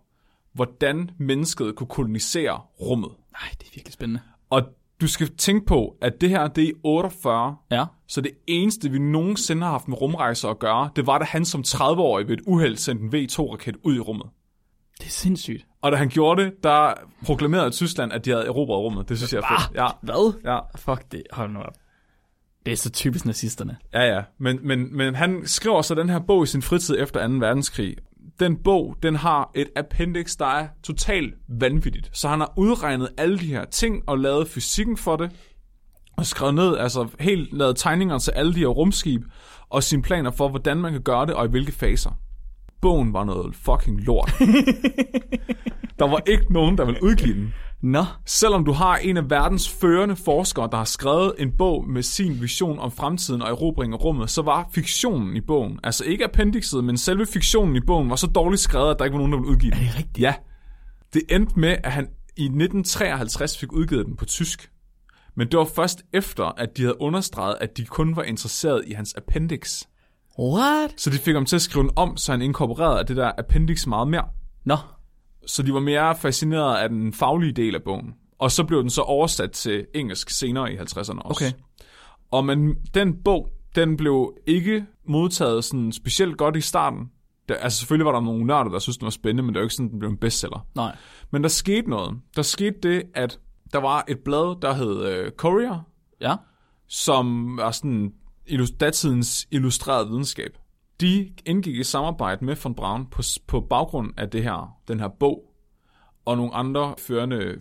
hvordan mennesket kunne kolonisere rummet. Nej, det er virkelig spændende. Og du skal tænke på, at det her, det er i 48, så det eneste, vi nogensinde har haft med rumrejser at gøre, det var, da han som 30-årig ved et uheld sendte en V2-raket ud i rummet. Det er sindssygt. Og da han gjorde det, der proklamerede Tyskland, at de havde erobret rummet. Det synes jeg er fedt. Ja. Hvad? Ja. Fuck det. Hold nu op. Det er så typisk nazisterne. Ja, ja. Men han skriver så den her bog i sin fritid efter 2. verdenskrig. Den bog, den har et appendix, der er totalt vanvittigt. Så han har udregnet alle de her ting og lavet fysikken for det. Og skrevet ned, altså helt lavet tegninger til alle de her rumskib. Og sine planer for, hvordan man kan gøre det og i hvilke faser. Bogen var noget fucking lort. Der var ikke nogen, der ville udgive den. Nå. Selvom du har en af verdens førende forskere, der har skrevet en bog med sin vision om fremtiden og erobring af rummet, så var fiktionen i bogen, altså ikke appendixet, men selve fiktionen i bogen, var så dårligt skrevet, at der ikke var nogen, der ville udgive den. Er det rigtigt? Ja. Det endte med, at han i 1953 fik udgivet den på tysk. Men det var først efter, at de havde understreget, at de kun var interesseret i hans appendix. What? Så de fik ham til at skrive den om, så han inkorporerede det der appendix meget mere. Nå. Så de var mere fascineret af den faglige del af bogen. Og så blev den så oversat til engelsk senere i 50'erne også. Okay. Og den bog, den blev ikke modtaget sådan specielt godt i starten. Der, altså selvfølgelig var der nogle nørder, der synes den var spændende, men det var ikke sådan, den blev en bestseller. Nej. Men der skete noget. Der skete det, at der var et blad, der hed Courier, ja, som var sådan datidens illustreret videnskab. De indgik i samarbejde med von Braun på baggrund af det her, den her bog, og nogle andre førende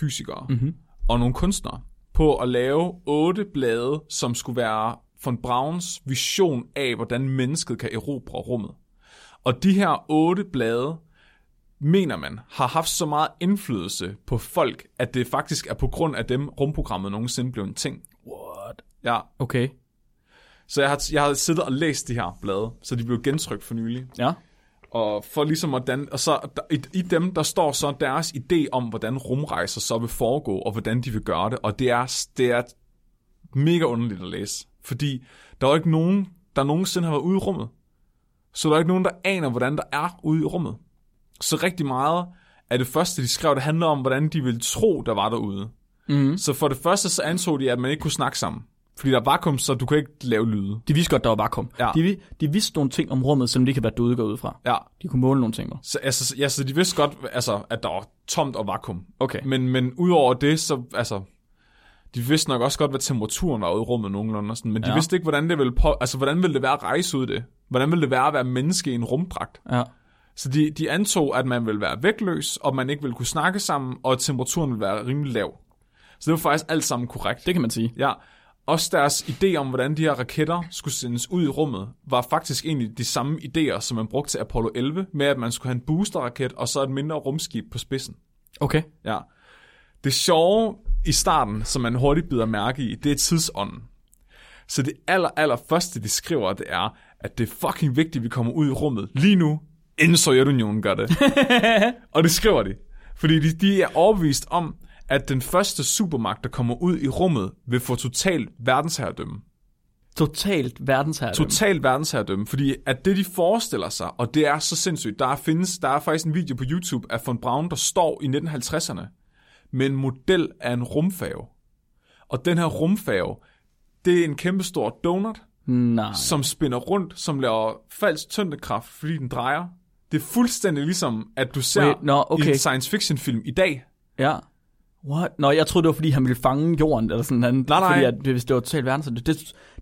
fysikere, mm-hmm, og nogle kunstnere, på at lave 8 blade, som skulle være von Brauns vision af, hvordan mennesket kan erobre rummet. Og de her 8 blade, mener man, har haft så meget indflydelse på folk, at det faktisk er på grund af dem, rumprogrammet nogensinde blev en ting. What? Ja. Okay. Så jeg har siddet og læst de her blade, så de blev gentrykt for nylig. Ja. Og for ligesom hvordan, og så i dem, der står så deres idé om, hvordan rumrejser så vil foregå, og hvordan de vil gøre det. Og det er mega underligt at læse, fordi der er jo ikke nogen, der nogensinde har været ude i rummet. Så der er ikke nogen, der aner, hvordan der er ude i rummet. Så rigtig meget af det første, de skrev, det handler om, hvordan de ville tro, der var derude. Mm. Så for det første, så anså de, at man ikke kunne snakke sammen. Fordi der er vakuum, så du kan ikke lave lyde. De vidste godt, der var vakuum. Ja. De vidste nogle ting om rummet, som de kan være døde går ud fra. Ja. De kunne måle nogle ting. Så, altså, ja, så de vidste godt, altså, at der var tomt og vakuum. Okay. Men udover det, så... Altså, de vidste nok også godt, hvad temperaturen var ude i rummet nogenlunde. Sådan, men de vidste ikke, hvordan det ville... Altså, hvordan ville det være at rejse ud det? Hvordan ville det være at være menneske i en rumdragt? Ja. Så de antog, at man ville være vægtløs, og man ikke ville kunne snakke sammen, og at temperaturen ville være rimelig lav. Så det var faktisk alt sammen korrekt. Det kan man sige. Ja. Også deres idé om, hvordan de her raketter skulle sendes ud i rummet, var faktisk egentlig de samme idéer, som man brugte til Apollo 11, med at man skulle have en boosterraket, og så et mindre rumskib på spidsen. Okay. Ja. Det sjove i starten, som man hurtigt bider mærke i, det er tidsånden. Så det aller første, de skriver, det er, at det er fucking vigtigt, at vi kommer ud i rummet lige nu, inden Sovjetunionen gør det. Og det skriver de. Fordi de er overbevist om, at den første supermagt, der kommer ud i rummet, vil få totalt verdensherredømme. Totalt verdensherredømme? Totalt verdensherredømme, fordi at det, de forestiller sig, og det er så sindssygt, der er faktisk en video på YouTube af von Braun, der står i 1950'erne med en model af en rumfærge. Og den her rumfærge, det er en kæmpestor donut, nej, som spinder rundt, som laver falsk tyngdekraft, fordi den drejer. Det er fuldstændig ligesom, at du ser i en science fiction film i dag. Ja. What? Nå, jeg troede, det var, fordi han ville fange jorden, eller sådan noget. Nej. Fordi at, hvis det var totalt verden, så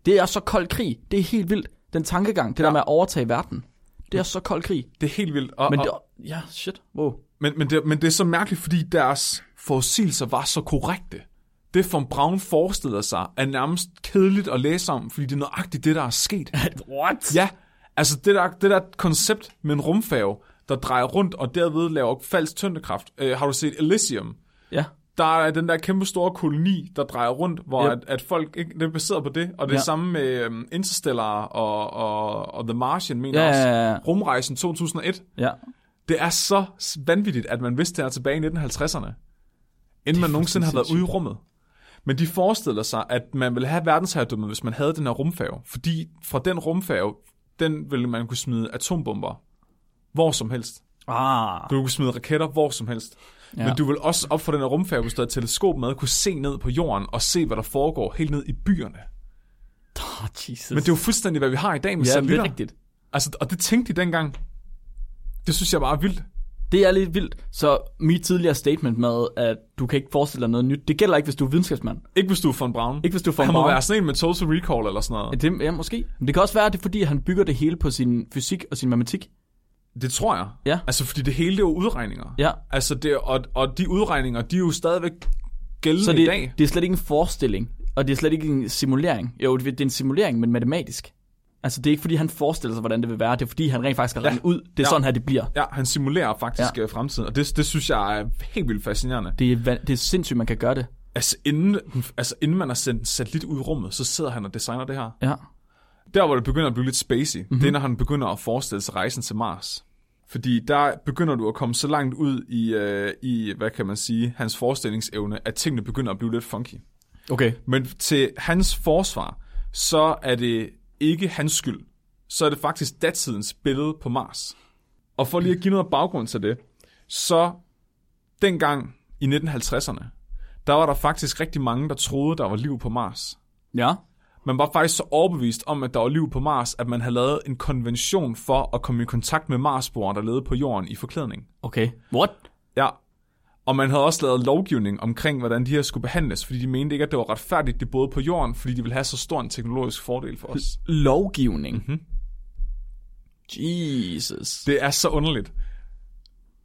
det er så kold krig. Det er helt vildt, den tankegang, det der med at overtage verden. Det er så kold krig. Det er helt vildt. Men det, ja, shit, wow. Men det er så mærkeligt, fordi deres forudsigelser var så korrekte. Det, von Braun forestiller sig, er nærmest kedeligt at læse om, fordi det er nøjagtigt det, der er sket. What? Ja, altså det der koncept med en rumfærge, der drejer rundt og derved laver falsk tyngdekraft. Har du set Elysium? Ja. Der er den der kæmpe store koloni, der drejer rundt, hvor at folk ikke, det er baseret på det, og det er samme med Interstellar og The Martian, mener også. Rumrejsen 2001. Ja. Det er så vanvittigt, at man vidste det her tilbage i 1950'erne, inden man nogensinde har været ude i rummet. Men de forestiller sig, at man ville have verdensherredømme, hvis man havde den her rumfærge. Fordi fra den rumfærge, den ville man kunne smide atombomber hvor som helst. Du kunne smide raketter hvor som helst. Ja. Men du vil også op for den her rumfærge, hvis du havde teleskop med, kunne se ned på jorden og se, hvad der foregår helt ned i byerne. Jesus. Men det er jo fuldstændig, hvad vi har i dag med satellitter. Ja, det er rigtigt. Altså, og det tænkte de dengang. Det synes jeg bare er vildt. Det er lidt vildt. Så mit tidligere statement med, at du kan ikke forestille dig noget nyt, det gælder ikke, hvis du er videnskabsmand. Ikke hvis du er von Braun. Ikke hvis du er von Braun. Han må være sådan en med total recall eller sådan noget. Det, ja, måske. Men det kan også være, at det er, fordi han bygger det hele på sin fysik og sin matematik. Det tror jeg. Ja. Altså, fordi det hele, det er jo udregninger. Ja. Altså, og de udregninger, de er jo stadigvæk gældende i dag. Så det er slet ikke en forestilling, og det er slet ikke en simulering. Jo, det er en simulering, men matematisk. Altså, det er ikke, fordi han forestiller sig, hvordan det vil være. Det er, fordi han rent faktisk har regnet ud. Det er sådan her, det bliver. Ja, han simulerer faktisk fremtiden. Og det synes jeg er helt vildt fascinerende. Det er sindssygt, man kan gøre det. Altså, inden man har sendt en satellit ud i rummet, så sidder han og designer det her. Ja. Der, hvor det begynder at blive lidt spacey, mm-hmm, det er, når han begynder at forestille sig rejsen til Mars. Fordi der begynder du at komme så langt ud i hvad kan man sige, hans forestillingsevne, at tingene begynder at blive lidt funky. Okay. Men til hans forsvar, så er det ikke hans skyld. Så er det faktisk datidens billede på Mars. Og for lige at give noget baggrund til det, så dengang i 1950'erne, der var der faktisk rigtig mange, der troede, der var liv på Mars. Ja. Man var faktisk så overbevist om, at der var liv på Mars, at man havde lavet en konvention for at komme i kontakt med Marsboere, der levede på jorden i forklædning. Okay. What? Ja. Og man havde også lavet lovgivning omkring, hvordan de her skulle behandles, fordi de mente ikke, at det var retfærdigt, de boede på jorden, fordi de ville have så stor en teknologisk fordel for os. Lovgivning? Mm-hmm. Jesus. Det er så underligt.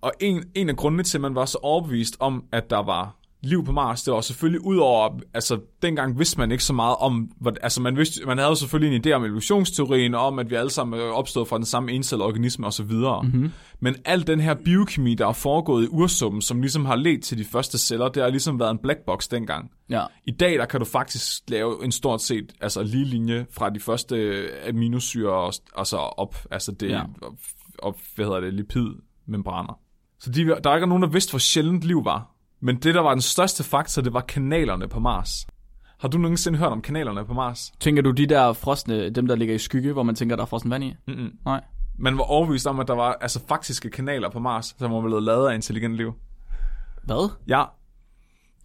Og en af grundene til, at man var så overbevist om, at der var liv på Mars, det var selvfølgelig udover, altså dengang vidste man ikke så meget om, altså man havde jo selvfølgelig en idé om evolutionsteorien, om at vi alle sammen opstod fra den samme encellede organisme osv. Mm-hmm. Men al den her biokemi, der er foregået i ursuppen, som ligesom har ledt til de første celler, det har ligesom været en black box dengang. Ja. I dag, der kan du faktisk lave en stort set altså lige linje fra de første aminosyre og så op, altså det, ja. Op, hvad hedder det, lipidmembraner. Så der er ikke nogen, der vidste, hvor sjældent liv var. Men det, der var den største faktor, det var kanalerne på Mars. Har du nogensinde hørt om kanalerne på Mars? Tænker du de der frosne, dem der ligger i skygge, hvor man tænker, der er frossen vand i? Mm-mm. Nej. Man var overbevist om, at der var altså faktiske kanaler på Mars, som var blevet lavet af intelligent liv. Hvad? Ja.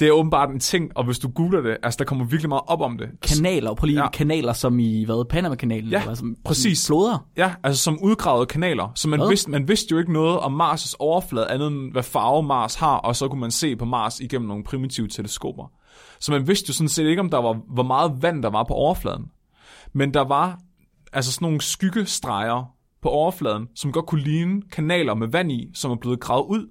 Det er åbenbart en ting, og hvis du googler det, altså der kommer virkelig meget op om det. Kanaler, prøv lige, ja. Kanaler som i, hvad, Panama-kanalen? Ja, eller, som, præcis. Som floder? Ja, altså som udgravede kanaler. Så man vidste jo ikke noget om Mars' overflade, andet end hvad farve Mars har, og så kunne man se på Mars igennem nogle primitive teleskoper. Så man vidste jo sådan set ikke, om der var, hvor meget vand der var på overfladen. Men der var altså sådan nogle skyggestreger på overfladen, som godt kunne ligne kanaler med vand i, som er blevet gravet ud.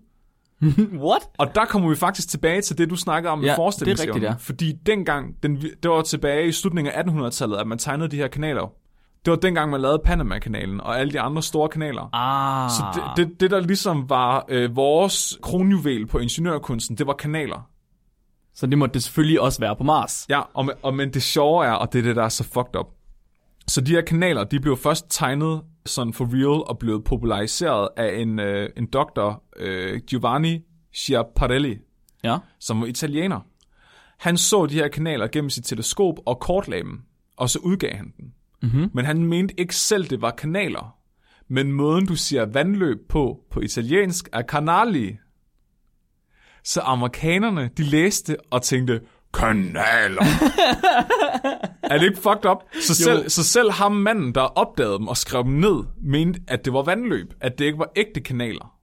What? Og der kommer vi faktisk tilbage til det, du snakkede om med forestillingsevnen. Ja. Fordi dengang, det var tilbage i slutningen af 1800-tallet, at man tegnede de her kanaler. Det var dengang, man lavede Panama-kanalen og alle de andre store kanaler. Ah. Så det der ligesom var vores kronjuvel på ingeniørkunsten, det var kanaler. Så det måtte det selvfølgelig også være på Mars. Ja, men det sjove er, og det er det, der er så fucked up. Så de her kanaler, de blev først tegnet sådan for real og blev populariseret af en doktor, Giovanni Schiaparelli, ja. Som var italiener. Han så de her kanaler gennem sit teleskop og kortlagde dem, og så udgav han dem. Mm-hmm. Men han mente ikke selv, det var kanaler. Men måden, du siger vandløb på italiensk, er canali. Så amerikanerne, de læste og tænkte, kanaler. Er det ikke fucked up? Så selv ham manden, der opdagede dem og skrev dem ned, mente, at det var vandløb, at det ikke var ægte kanaler.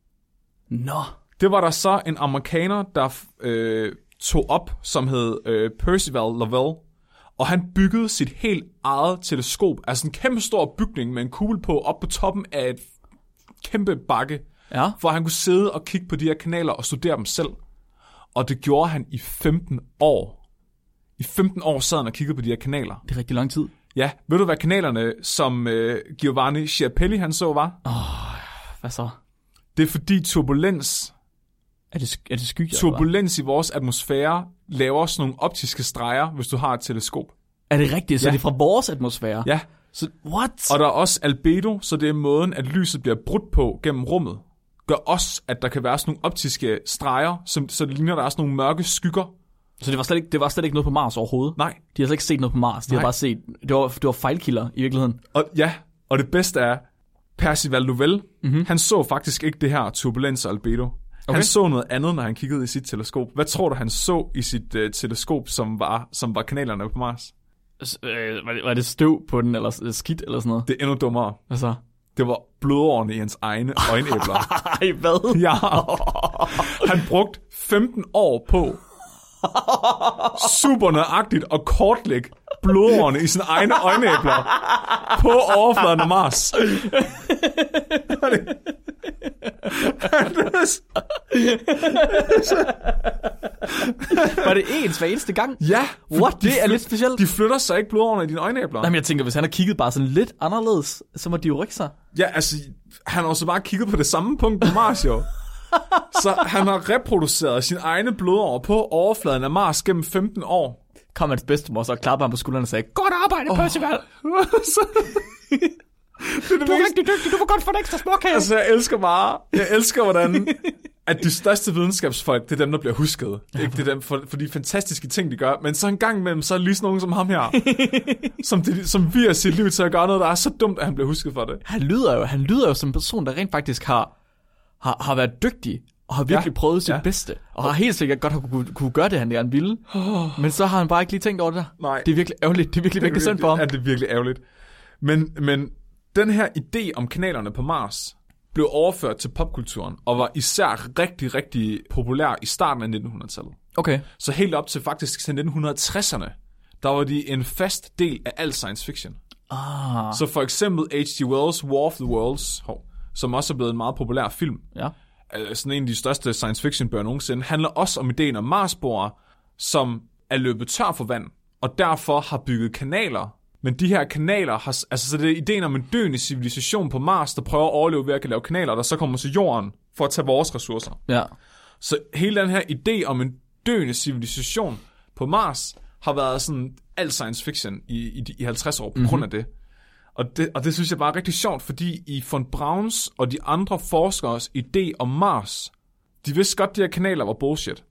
Nå. Det var der så en amerikaner, der tog op, som hed Percival Lowell, og han byggede sit helt eget teleskop, altså en kæmpe stor bygning med en kugle på, op på toppen af et kæmpe bakke, ja. Hvor han kunne sidde og kigge på de her kanaler og studere dem selv. Og det gjorde han i 15 år. I 15 år sad han og kiggede på de her kanaler. Det er rigtig lang tid. Ja, ved du hvad kanalerne, som Giovanni Schiaparelli han så, var? Hvad så? Det er fordi turbulens... Er det skygge? Turbulens i vores atmosfære laver sådan nogle optiske streger, hvis du har et teleskop. Er det rigtigt? Så ja. Det er fra vores atmosfære? Ja. Så, what? Og der er også albedo, så det er måden, at lyset bliver brudt på gennem rummet. Gør også, at der kan være sådan nogle optiske streger, så det ligner, der er sådan nogle mørke skygger. Så det var slet ikke noget på Mars overhovedet? Nej. De har slet ikke set noget på Mars. De har bare set... Det var fejlkilder i virkeligheden. Og det bedste er, Percival Lowell, mm-hmm. han så faktisk ikke det her turbulens og albedo. Okay. Han så noget andet, når han kiggede i sit teleskop. Hvad tror du, han så i sit teleskop, som var kanalerne på Mars? Var det støv på den, eller skidt, eller sådan noget? Det er endnu dummere. Hvad så? Det var blodårene i hans egne øjenæbler. Ej, hvad? Ja. Han brugte 15 år på super nøjagtigt og kortlægge blodårene i sine egne øjenæbler på overfladen af Mars. Var det ens hver eneste gang? Ja. What? Det er lidt specielt. De flytter sig ikke blodårene i dine øjenæbler. Jamen jeg tænker, hvis han har kigget bare sådan lidt anderledes, så må de jo rykke sig. Ja, altså han har også bare kigget på det samme punkt på Mars jo. Så han har reproduceret sine egne blodår på overfladen af Mars gennem 15 år. Kom hans bedstemor, så klappede han på skulderen og sagde, godt arbejde, Percival! Du er rigtig dygtig, du må godt få en ekstra småkage. Altså, jeg elsker, hvordan at de største videnskabsfolk, det er dem, der bliver husket. Ikke? Det er dem for de fantastiske ting, de gør. Men så en gang imellem, så er lige sådan nogen som ham her, som virer sit liv til at gøre noget, der er så dumt, at han bliver husket for det. Han lyder jo som en person, der rent faktisk har været dygtig og har virkelig prøvet sit bedste, og har helt sikkert godt kunne gøre det, han gerne ville, men så har han bare ikke lige tænkt over det der. Nej. Det er virkelig ærgerligt, det er virkelig synd for ham. Ja, det er virkelig ærgerligt. Men den her idé om kanalerne på Mars blev overført til popkulturen, og var især rigtig, rigtig populær i starten af 1900-tallet. Okay. Så helt op til faktisk 1960'erne, der var de en fast del af al science fiction. Ah. Så for eksempel H.G. Wells' War of the Worlds, som også er blevet en meget populær film, sådan en af de største science fiction bøger nogensinde, handler også om ideen om marsboere, som er løbet tør for vand, og derfor har bygget kanaler. Men de her kanaler har, altså så det er ideen om en døende civilisation på Mars, der prøver at overleve ved at lave kanaler, der så kommer til jorden for at tage vores ressourcer. Ja. Så hele den her idé om en døende civilisation på Mars har været sådan al science fiction i 50 år på grund af det. Og det synes jeg bare er rigtig sjovt, fordi i von Brauns og de andre forskeres idé om Mars, de vidste godt, de her kanaler var bullshit.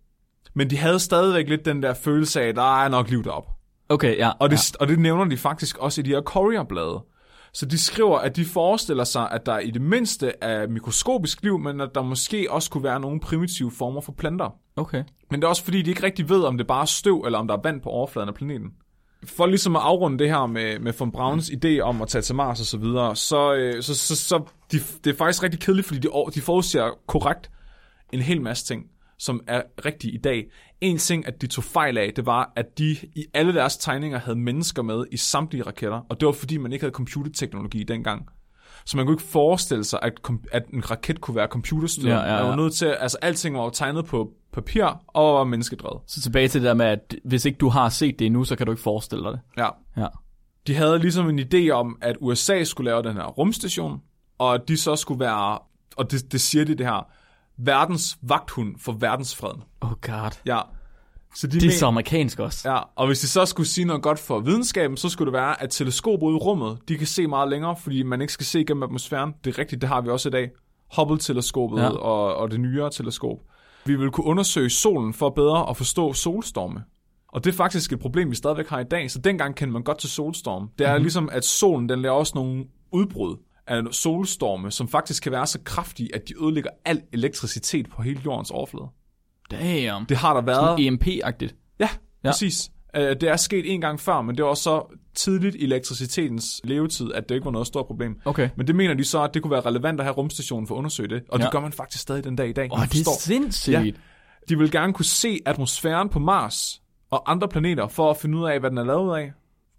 Men de havde stadigvæk lidt den der følelse af, at der er nok liv deroppe. Okay, ja. Og det nævner de faktisk også i de her Courier-blade. Så de skriver, at de forestiller sig, at der i det mindste er mikroskopisk liv, men at der måske også kunne være nogle primitive former for planter. Okay. Men det er også fordi, de ikke rigtig ved, om det bare er støv, eller om der er vand på overfladen af planeten. For ligesom at afrunde det her med von Brauns idé om at tage til Mars og så videre, det er faktisk rigtig kedeligt, fordi de forudser korrekt en hel masse ting, som er rigtige i dag. En ting, at de tog fejl af, det var, at de i alle deres tegninger havde mennesker med i samtlige raketter, og det var fordi, man ikke havde computerteknologi dengang. Så man kunne ikke forestille sig, at en raket kunne være computerstyret. Man var nødt til, altså alting var jo tegnet på papir og menneskedrevet. Så tilbage til det der med, at hvis ikke du har set det endnu, så kan du ikke forestille dig det. Ja. De havde ligesom en idé om, at USA skulle lave den her rumstation, og de så skulle være, og det siger de det her, verdens vagthund for verdensfreden. Oh god. Ja. Så de er så amerikansk også. Ja, og hvis de så skulle sige noget godt for videnskaben, så skulle det være, at teleskoper ude i rummet, de kan se meget længere, fordi man ikke skal se gennem atmosfæren. Det er rigtigt, det har vi også i dag. Hubble-teleskopet og det nyere teleskop. Vi vil kunne undersøge solen for bedre at forstå solstorme. Og det er faktisk et problem, vi stadigvæk har i dag, så dengang kendte man godt til solstorme. Det er ligesom, at solen, den laver også nogle udbrud af solstorme, som faktisk kan være så kraftige, at de ødelægger al elektricitet på hele jordens overflade. Damn. Det har der været. Sådan EMP-agtigt. Ja, præcis. Det er sket en gang før, men det var så tidligt i elektricitetens levetid, at det ikke var noget stort problem. Okay. Men det mener de så, at det kunne være relevant at have rumstationen for at undersøge det, og det gør man faktisk stadig den dag i dag. Åh, det er sindssygt. Ja. De vil gerne kunne se atmosfæren på Mars og andre planeter for at finde ud af, hvad den er lavet af.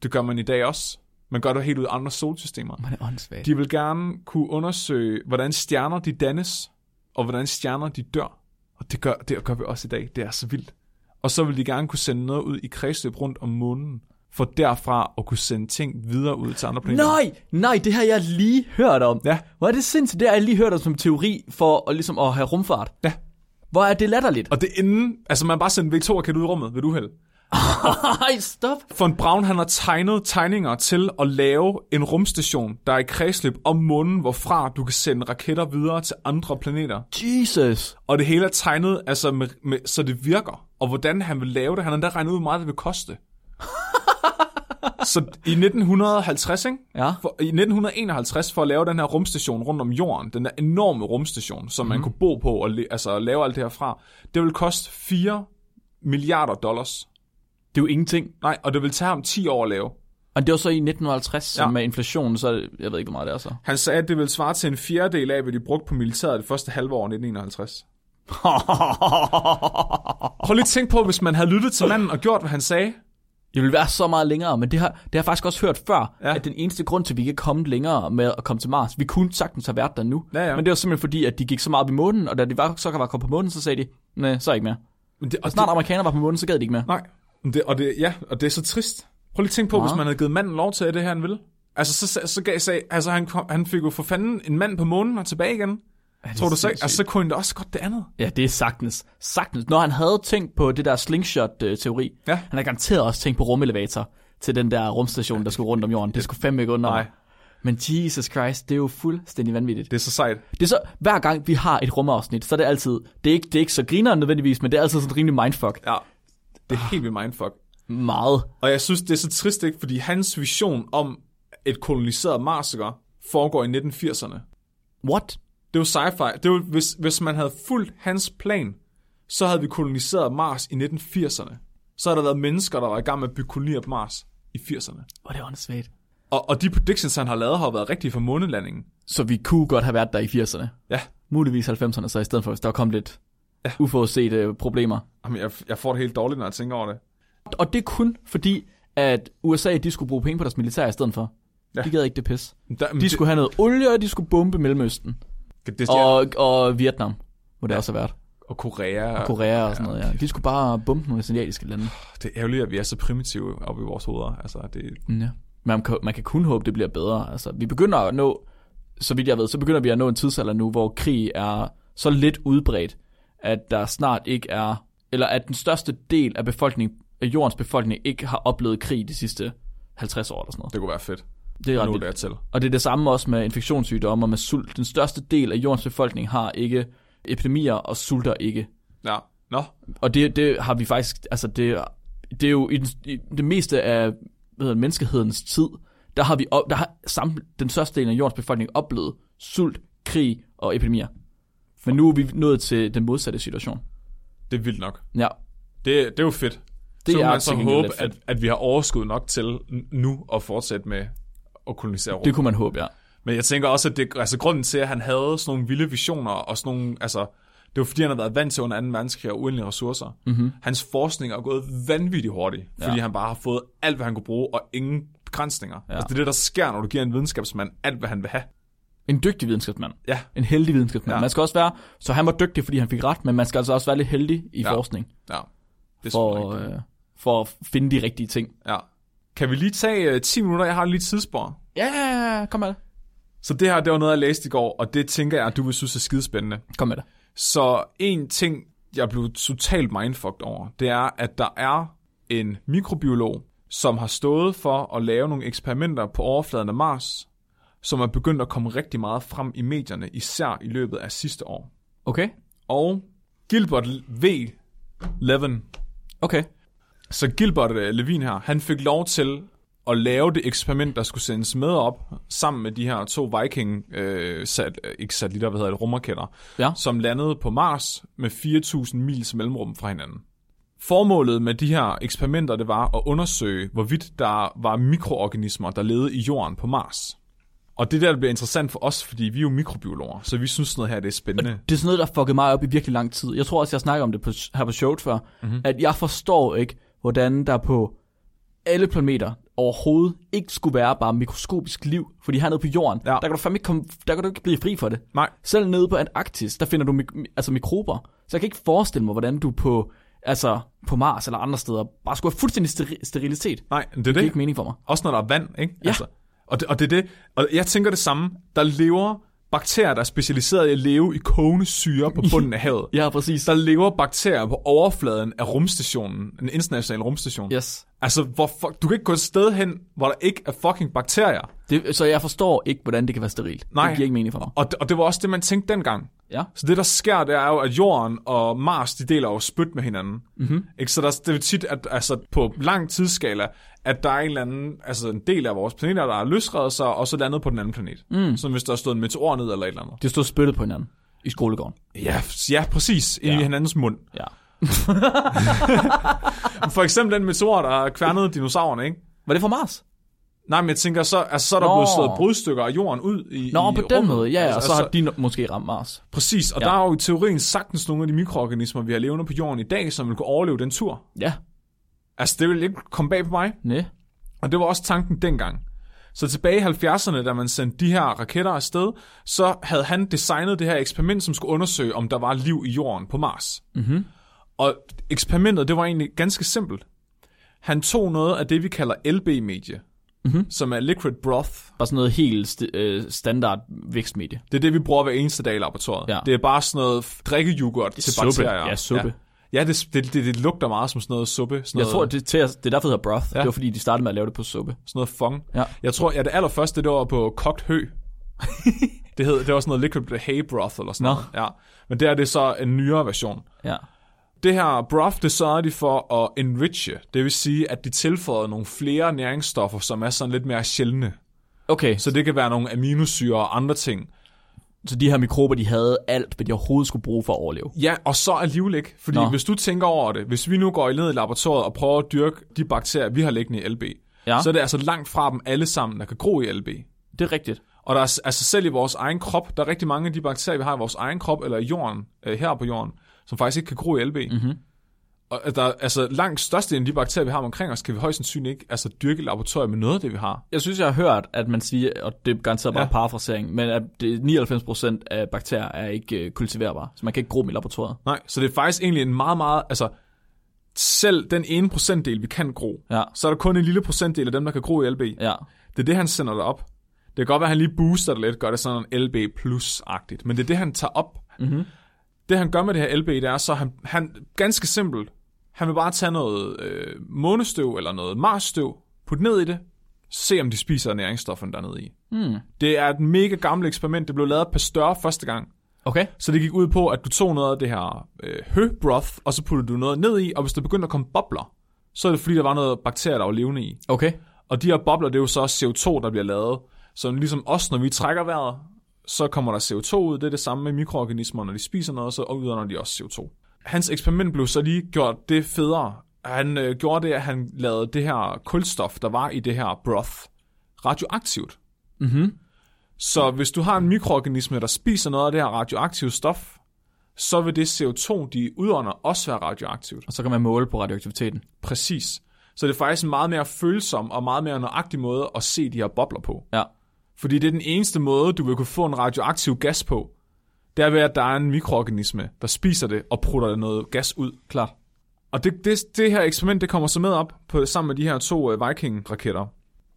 Det gør man i dag også. Man gør det helt ud af andre solsystemer. Man er åndssvagt. De vil gerne kunne undersøge, hvordan stjerner de dannes, og hvordan stjerner de dør. Og det gør vi også i dag. Det er så vildt. Og så vil de gerne kunne sende noget ud i kredsløb rundt om månen, for derfra at kunne sende ting videre ud til andre planeter. Nej, det har jeg lige hørt om. Ja. Hvor er det sindssygt, det har jeg lige hørt om som teori for at have rumfart. Ja. Hvor er det latterligt. Og det inden, altså man bare sendte V2-raket ud i rummet, ved du held. Ej, stop. Von Braun, han har tegnet tegninger til at lave en rumstation, der er i kredsløb om månen, hvorfra du kan sende raketter videre til andre planeter. Jesus. Og det hele er tegnet, altså så det virker. Og hvordan han vil lave det, han har endda regnet ud, hvor meget det vil koste. Så i 1950, ikke? Ja. I 1951, for at lave den her rumstation rundt om jorden, den der enorme rumstation, som man kunne bo på og lave alt det her fra, det vil koste $4 milliarder. Det er jo ingenting. Nej, og det vil tage ham 10 år at lave. Og det var så i 1950, med inflationen, så jeg ved ikke, hvor meget det er så. Han sagde, at det ville svare til en fjerdedel af, hvad de brugte på militæret det første halve år 1951. Prøv lige at tænke på, hvis man havde lyttet til manden og gjort, hvad han sagde. Det ville være så meget længere, men det har jeg faktisk også hørt før, at den eneste grund til, at vi ikke kom længere med at komme til Mars, vi kunne sagtens have været der nu, men det var simpelthen fordi, at de gik så meget op i månen, og da de så var kommet på månen, så sagde de, nej, så ikke mere. Men det, og snart amerikanere var på månen, så gad de ikke mere. Nej. Og det er så trist. Prøv lige at tænke på, hvis man havde givet manden lov til, at det her han ville. Altså, så gav sig, altså han fik jo for fanden en mand på månen og tilbage igen. Tror du så? Altså, så kunne han da også godt det andet. Ja, det er sagtens. Når han havde tænkt på det der slingshot-teori, han havde garanteret også tænkt på rumelevator til den der rumstation, der skulle rundt om jorden. Det skulle fandme ikke under. Nej. Men Jesus Christ, det er jo fuldstændig vanvittigt. Det er så sejt. Det er så, hver gang vi har et rumafsnit, så er det altid, det er ikke så grineren nødvendigvis, men det er altid sådan rimelig mindfuck. Ja. Det er helt vildt mindfuck. Meget. Og jeg synes, det er så trist, ikke? Fordi hans vision om et koloniseret Mars foregår i 1980'erne. What? Det var sci-fi. Det var, hvis man havde fulgt hans plan, så havde vi koloniseret Mars i 1980'erne. Så havde der været mennesker, der var i gang med at bygge kolonier på Mars i 80'erne. Og det er åndssvagt. Og de predictions, han har lavet, har været rigtige for månelandingen. Så vi kunne godt have været der i 80'erne. Ja. Muligvis 90'erne, så i stedet for, hvis der kom lidt uforudsete problemer. Jamen, jeg får det helt dårligt, når jeg tænker over det. Og det er kun fordi, at USA, de skulle bruge penge på deres militær i stedet for. Ja. De gad ikke det pis. De skulle have noget olie, og de skulle bombe Mellemøsten. Og Vietnam, hvor det også har været. Og Korea. Og Korea og sådan noget, ja. De skulle bare bombe nogle asiatiske lande. Det er ærgerligt, at vi er så primitive oppe i vores hoveder. Altså, det... Ja. Man kan kun håbe, det bliver bedre. Altså, vi begynder at nå, så vidt jeg ved, så begynder vi at nå en tidsalder nu, hvor krig er så lidt udbredt, at der snart ikke er, eller at den største del af befolkningen, af jordens befolkning, ikke har oplevet krig de sidste 50 år eller sådan noget. Det kunne være fedt. Det er ret til. Og det er det samme også med infektionssygdomme og med sult. Den største del af jordens befolkning har ikke epidemier og sulter ikke. Ja. No. Og det har vi faktisk, altså det er jo i det meste af menneskehedens tid, der har den største del af jordens befolkning oplevet sult, krig og epidemier. Men nu er vi nået til den modsatte situation. Det er vildt nok. Ja. Det er jo fedt. Det så er man så håbe, at vi har overskud nok til nu at fortsætte med at kolonisere Europa. Det kunne man håbe, ja. Men jeg tænker også, at det, altså, grunden til, at han havde sådan nogle vilde visioner, og sådan nogle, altså, det var fordi, han havde været vant til under 2. verdenskrig og uendelige ressourcer. Mm-hmm. Hans forskning er gået vanvittigt hurtigt, fordi han bare har fået alt, hvad han kunne bruge, og ingen begrænsninger. Ja. Altså, det er det, der sker, når du giver en videnskabsmand alt, hvad han vil have. En dygtig videnskabsmand. Ja. En heldig videnskabsmand. Ja. Man skal også være, så han var dygtig, fordi han fik ret, men man skal altså også være lidt heldig i forskning. Ja. Det er for at finde de rigtige ting. Ja. Kan vi lige tage 10 minutter? Jeg har lige et tidsspor. Ja, kom med det. Så det her, det var noget, jeg læste i går, og det tænker jeg, at du vil synes er skidespændende. Kom med det. Så en ting, jeg blev totalt mindfucked over, det er, at der er en mikrobiolog, som har stået for at lave nogle eksperimenter på overfladen af Mars, som er begyndt at komme rigtig meget frem i medierne, især i løbet af sidste år. Okay. Og Gilbert V. Levin. Okay. Så Gilbert Levin her, han fik lov til at lave det eksperiment, der skulle sendes med op, sammen med de her 2 Viking, rumraketter, som landede på Mars med 4.000 miles mellemrum fra hinanden. Formålet med de her eksperimenter, det var at undersøge, hvorvidt der var mikroorganismer, der levede i jorden på Mars. Og det der bliver interessant for os, fordi vi er jo mikrobiologer, så vi synes noget her, det er spændende. Og det er sådan noget, der fuckede mig op i virkelig lang tid. Jeg tror også, jeg snakker om det her på showet før, at jeg forstår ikke, hvordan der på alle planeter overhovedet ikke skulle være bare mikroskopisk liv, fordi hernede på jorden, der kan du fandme ikke blive fri for det. Nej. Selv nede på Antarktis, der finder du mikrober. Så jeg kan ikke forestille mig, hvordan du på Mars eller andre steder bare skulle have fuldstændig sterilitet. Nej, det er ikke mening for mig. Også når der er vand, ikke? Ja. Altså. Og det er det. Og jeg tænker det samme. Der lever bakterier, der er specialiseret i at leve i kogende syre på bunden af havet. Ja, præcis. Der lever bakterier på overfladen af rumstationen, den internationale rumstation. Yes. Altså, du kan ikke gå et sted hen, hvor der ikke er fucking bakterier. Så jeg forstår ikke, hvordan det kan være sterilt. Nej. Det giver ikke mening for mig. Og det var også det, man tænkte dengang. Ja. Så det, der sker, det er jo, at jorden og Mars, de deler jo spyt med hinanden. Mm-hmm. Ikke? Så det er tit, at altså, på lang tidsskala, at der er en eller anden, altså en del af vores planeter, der har løsredet sig, og så landet på den anden planet. Mm. Som hvis der stod en meteor ned eller et eller andet. Det stod spyttet på hinanden i skolegården. Ja, præcis. I hinandens mund. Ja. For eksempel den meteor, der kværnede dinosaurerne, ikke? Var det fra Mars? Nej, men jeg tænker, så er der blevet slået brudstykker af jorden ud i rummet. Nå, på den måde, ja, og så har de måske ramt Mars. Præcis, og der er jo i teorien sagtens nogle af de mikroorganismer, vi har levende på jorden i dag, som vil kunne overleve den tur. Ja. Altså, det ville ikke komme bag på mig. Næ. Og det var også tanken dengang. Så tilbage i 70'erne, da man sendte de her raketter afsted, så havde han designet det her eksperiment, som skulle undersøge, om der var liv i jorden på Mars. Mhm. Og eksperimentet, det var egentlig ganske simpelt. Han tog noget af det, vi kalder LB-medie, som er liquid broth. Bare sådan noget helt standard vækstmedie. Det er det, vi bruger hver eneste dag i laboratoriet. Ja. Det er bare sådan noget drikkejogurt til suppe. Bakterier. Ja, suppe. Ja, det lugter meget som sådan noget suppe. Sådan jeg tror, det er derfor, det hedder broth. Ja. Det var fordi, de startede med at lave det på suppe. Sådan noget fong. Ja. Jeg tror, det allerførste, det var på kogt hø. det var sådan noget liquid hay broth eller sådan noget. Ja. Men det er det så en nyere version. Ja. Det her broth, det sørger de for at enriche. Det vil sige, at de tilføjer nogle flere næringsstoffer, som er sådan lidt mere sjældne. Okay. Så det kan være nogle aminosyre og andre ting. Så de her mikrober, de havde alt, hvad de overhovedet skulle bruge for at overleve. Ja, og så alligevel ikke. Fordi hvis du tænker over det, hvis vi nu går ned i laboratoriet og prøver at dyrke de bakterier, vi har liggende i LB, så er det altså langt fra dem alle sammen, der kan gro i LB. Det er rigtigt. Og der er altså selv i vores egen krop, der er rigtig mange af de bakterier, vi har i vores egen krop, eller i jorden, her på jorden, som faktisk ikke kan gro i LB. Mm-hmm. Og der er, altså langt største af de bakterier, vi har omkring os, kan vi højst sandsynligt ikke altså, dyrke laboratorier med noget af det, vi har. Jeg synes, jeg har hørt, at man siger, og det er garanteret bare parafrasering, men at 99% af bakterier er ikke kultiverbare, så man kan ikke gro dem i laboratoriet. Nej, så det er faktisk egentlig en meget, meget... Altså, selv den ene procentdel, vi kan gro, så er der kun en lille procentdel af dem, der kan gro i LB. Ja. Det er det, han sender dig op. Det kan godt være, at han lige booster det lidt, gør det sådan en LB plus-agtigt, men det er det, han tager op. Mm-hmm. Det han gør med det her LB, det er så, han ganske simpelt, han vil bare tage noget månestøv eller noget marsstøv, putte ned i det, se om de spiser næringsstofferne dernede i. Mm. Det er et mega gammelt eksperiment, det blev lavet af Pasteur første gang. Okay. Så det gik ud på, at du tog noget af det her hø-broth, og så puttede du noget ned i, og hvis der begyndte at komme bobler, så er det fordi, der var noget bakterier, der var levende i. Okay. Og de her bobler, det er jo så CO2, der bliver lavet. Så ligesom os, når vi trækker vejret, så kommer der CO2 ud. Det er det samme med mikroorganismer, når de spiser noget, så udånder de også CO2. Hans eksperiment blev så lige gjort det federe. Han gjorde det, at han lavede det her kulstof, der var i det her broth, radioaktivt. Mm-hmm. Så hvis du har en mikroorganisme, der spiser noget af det her radioaktive stof, så vil det CO2, de udånder, også være radioaktivt. Og så kan man måle på radioaktiviteten. Præcis. Så det er faktisk en meget mere følsom og meget mere nøjagtig måde at se de her bobler på. Ja. Fordi det er den eneste måde, du vil kunne få en radioaktiv gas på. Det er ved, at der er en mikroorganisme, der spiser det og prutter noget gas ud. Klart. Og det her eksperiment, det kommer så med op på, sammen med de her to Viking-raketter.